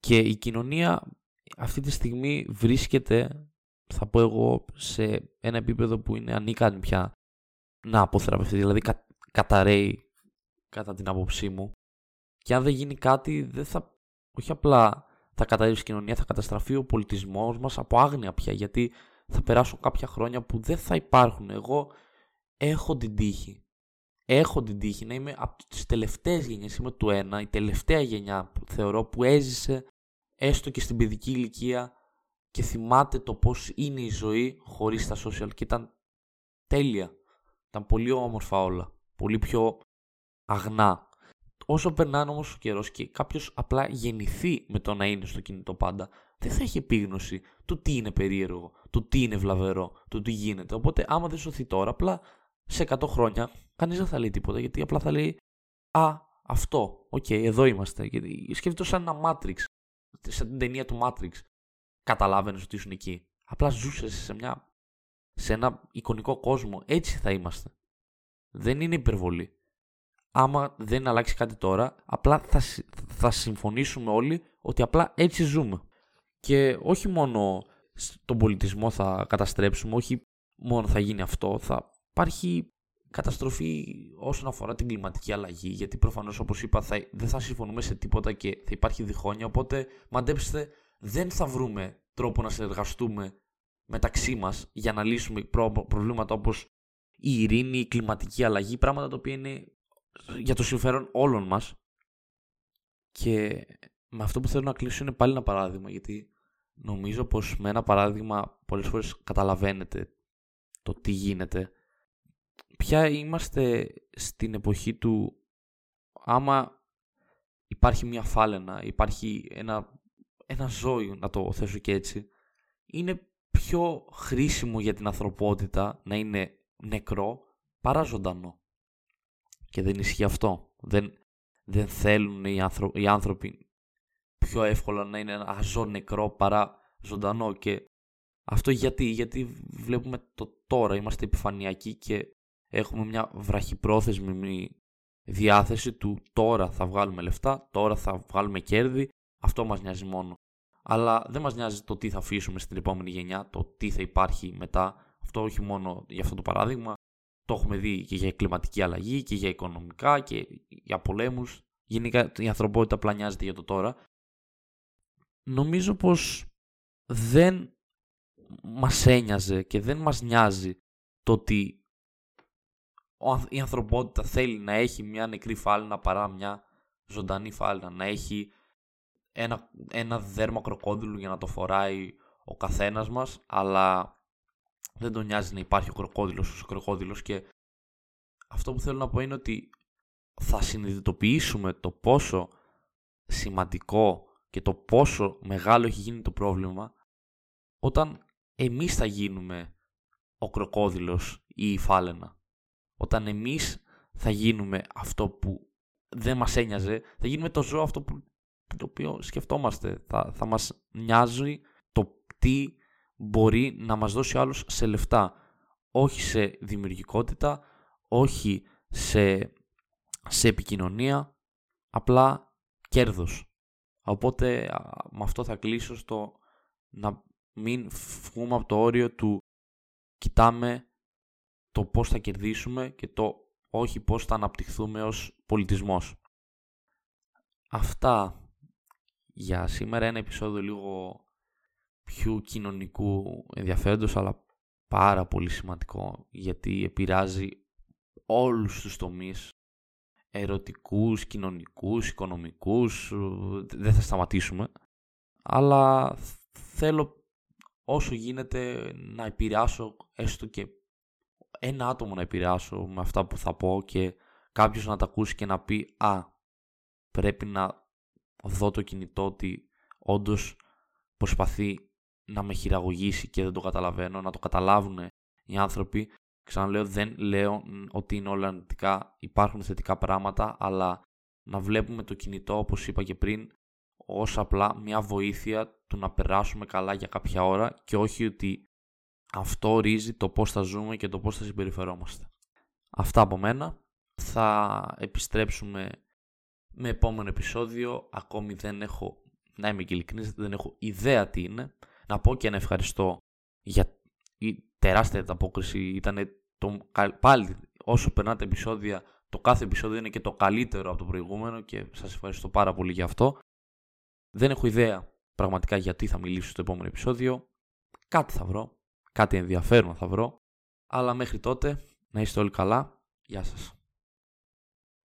Και η κοινωνία αυτή τη στιγμή βρίσκεται, θα πω εγώ, σε ένα επίπεδο που είναι ανίκανη πια να αποθεραπευτεί. Δηλαδή κα, καταραίει, κατά την άποψή μου. Και αν δεν γίνει κάτι, δεν θα, όχι απλά θα καταρρεύσει η κοινωνία, θα καταστραφεί ο πολιτισμός μας από άγνοια πια. Γιατί θα περάσουν κάποια χρόνια που δεν θα υπάρχουν. Εγώ έχω την τύχη. Έχω την τύχη να είμαι από τις τελευταίες γενιές, είμαι του ένα, η τελευταία γενιά θεωρώ που έζησε έστω και στην παιδική ηλικία και θυμάται το πώς είναι η ζωή χωρίς τα social και ήταν τέλεια, ήταν πολύ όμορφα όλα, πολύ πιο αγνά. Όσο περνάνε όμως ο καιρός και κάποιος απλά γεννηθεί με το να είναι στο κινητό πάντα, δεν θα έχει επίγνωση του τι είναι περίεργο, του τι είναι βλαβερό, του τι γίνεται. Οπότε άμα δεν σωθεί τώρα, απλά σε εκατό χρόνια κανείς δεν θα λέει τίποτα, γιατί απλά θα λέει «Α, αυτό, οκ, okay, εδώ είμαστε». Γιατί σκέφτομαι σαν ένα Matrix, σαν την ταινία του Matrix. Καταλάβαινες ότι ήσουν εκεί. Απλά ζούσες σε, μια, σε ένα εικονικό κόσμο. Έτσι θα είμαστε. Δεν είναι υπερβολή. Άμα δεν αλλάξει κάτι τώρα, απλά θα, θα συμφωνήσουμε όλοι ότι απλά έτσι ζούμε. Και όχι μόνο στον πολιτισμό θα καταστρέψουμε, όχι μόνο θα γίνει αυτό, θα υπάρχει καταστροφή όσον αφορά την κλιματική αλλαγή, γιατί προφανώς όπως είπα θα, δεν θα συμφωνούμε σε τίποτα και θα υπάρχει διχόνοια, οπότε μαντέψτε δεν θα βρούμε τρόπο να συνεργαστούμε μεταξύ μας για να λύσουμε προ, προβλήματα όπως η ειρήνη, η κλιματική αλλαγή, πράγματα τα οποία είναι για το συμφέρον όλων μας. Και με αυτό που θέλω να κλείσω είναι πάλι ένα παράδειγμα, γιατί νομίζω πως με ένα παράδειγμα πολλές φορές καταλαβαίνετε το τι γίνεται. Πια είμαστε στην εποχή του άμα υπάρχει μια φάλαινα, υπάρχει ένα, ένα ζώο, να το θέσω και έτσι, είναι πιο χρήσιμο για την ανθρωπότητα να είναι νεκρό παρά ζωντανό. Και δεν ισχύει αυτό. Δεν, δεν θέλουν οι, άνθρω, οι άνθρωποι πιο εύκολα να είναι ένα ζώο νεκρό παρά ζωντανό. Και αυτό γιατί, γιατί βλέπουμε το τώρα, είμαστε επιφανειακοί και έχουμε μια βραχυπρόθεσμη διάθεση του τώρα θα βγάλουμε λεφτά, τώρα θα βγάλουμε κέρδη, αυτό μας νοιάζει μόνο. Αλλά δεν μας νοιάζει το τι θα αφήσουμε στην επόμενη γενιά, το τι θα υπάρχει μετά. Αυτό όχι μόνο για αυτό το παράδειγμα, το έχουμε δει και για κλιματική αλλαγή και για οικονομικά και για πολέμους. Γενικά η ανθρωπότητα απλά νοιάζεται για το τώρα. Νομίζω πως δεν μας ένοιαζε και δεν μας νοιάζει το ότι η ανθρωπότητα θέλει να έχει μια νεκρή φάλαινα παρά μια ζωντανή φάλαινα, να έχει ένα, ένα δέρμα κροκόδιλου για να το φοράει ο καθένας μας, αλλά δεν τον νοιάζει να υπάρχει ο κροκόδιλος ο κροκόδιλος. Και αυτό που θέλω να πω είναι ότι θα συνειδητοποιήσουμε το πόσο σημαντικό και το πόσο μεγάλο έχει γίνει το πρόβλημα όταν εμείς θα γίνουμε ο κροκόδιλος ή η φάλαινα. Όταν εμείς θα γίνουμε αυτό που δεν μας ένοιαζε, θα γίνουμε το ζώο αυτό που, το οποίο σκεφτόμαστε. Θα, θα μας νοιάζει το τι μπορεί να μας δώσει άλλος σε λεφτά. Όχι σε δημιουργικότητα, όχι σε, σε επικοινωνία, απλά κέρδος. Οπότε με αυτό θα κλείσω, στο να μην φύγουμε από το όριο του κοιτάμε το πώς θα κερδίσουμε και το όχι πώς θα αναπτυχθούμε ως πολιτισμός. Αυτά για σήμερα. Ένα επεισόδιο λίγο πιο κοινωνικού ενδιαφέροντος, αλλά πάρα πολύ σημαντικό, γιατί επηρεάζει όλους τους τομείς, ερωτικούς, κοινωνικούς, οικονομικούς, δεν θα σταματήσουμε. Αλλά θέλω όσο γίνεται να επηρεάσω, έστω και ένα άτομο να επηρεάσω με αυτά που θα πω, και κάποιος να τα ακούσει και να πει «Α, πρέπει να δω το κινητό ότι όντως προσπαθεί να με χειραγωγήσει και δεν το καταλαβαίνω», να το καταλάβουν οι άνθρωποι. Ξαναλέω, δεν λέω ότι είναι όλα αρνητικά, υπάρχουν θετικά πράγματα, αλλά να βλέπουμε το κινητό, όπως είπα και πριν, ως απλά μια βοήθεια του να περάσουμε καλά για κάποια ώρα και όχι ότι αυτό ορίζει το πώς θα ζούμε και το πώς θα συμπεριφερόμαστε. Αυτά από μένα. Θα επιστρέψουμε με επόμενο επεισόδιο. Ακόμη δεν έχω, να είμαι και ειλικρινής, δεν έχω ιδέα τι είναι. Να πω και ένα ευχαριστώ για η τεράστια ανταπόκριση. Ήταν το... πάλι όσο περνάτε επεισόδια, το κάθε επεισόδιο είναι και το καλύτερο από το προηγούμενο και σας ευχαριστώ πάρα πολύ για αυτό. Δεν έχω ιδέα πραγματικά γιατί θα μιλήσω στο επόμενο επεισόδιο. Κάτι θα βρω, κάτι ενδιαφέρον θα βρω. Αλλά μέχρι τότε να είστε όλοι καλά. Γεια σας.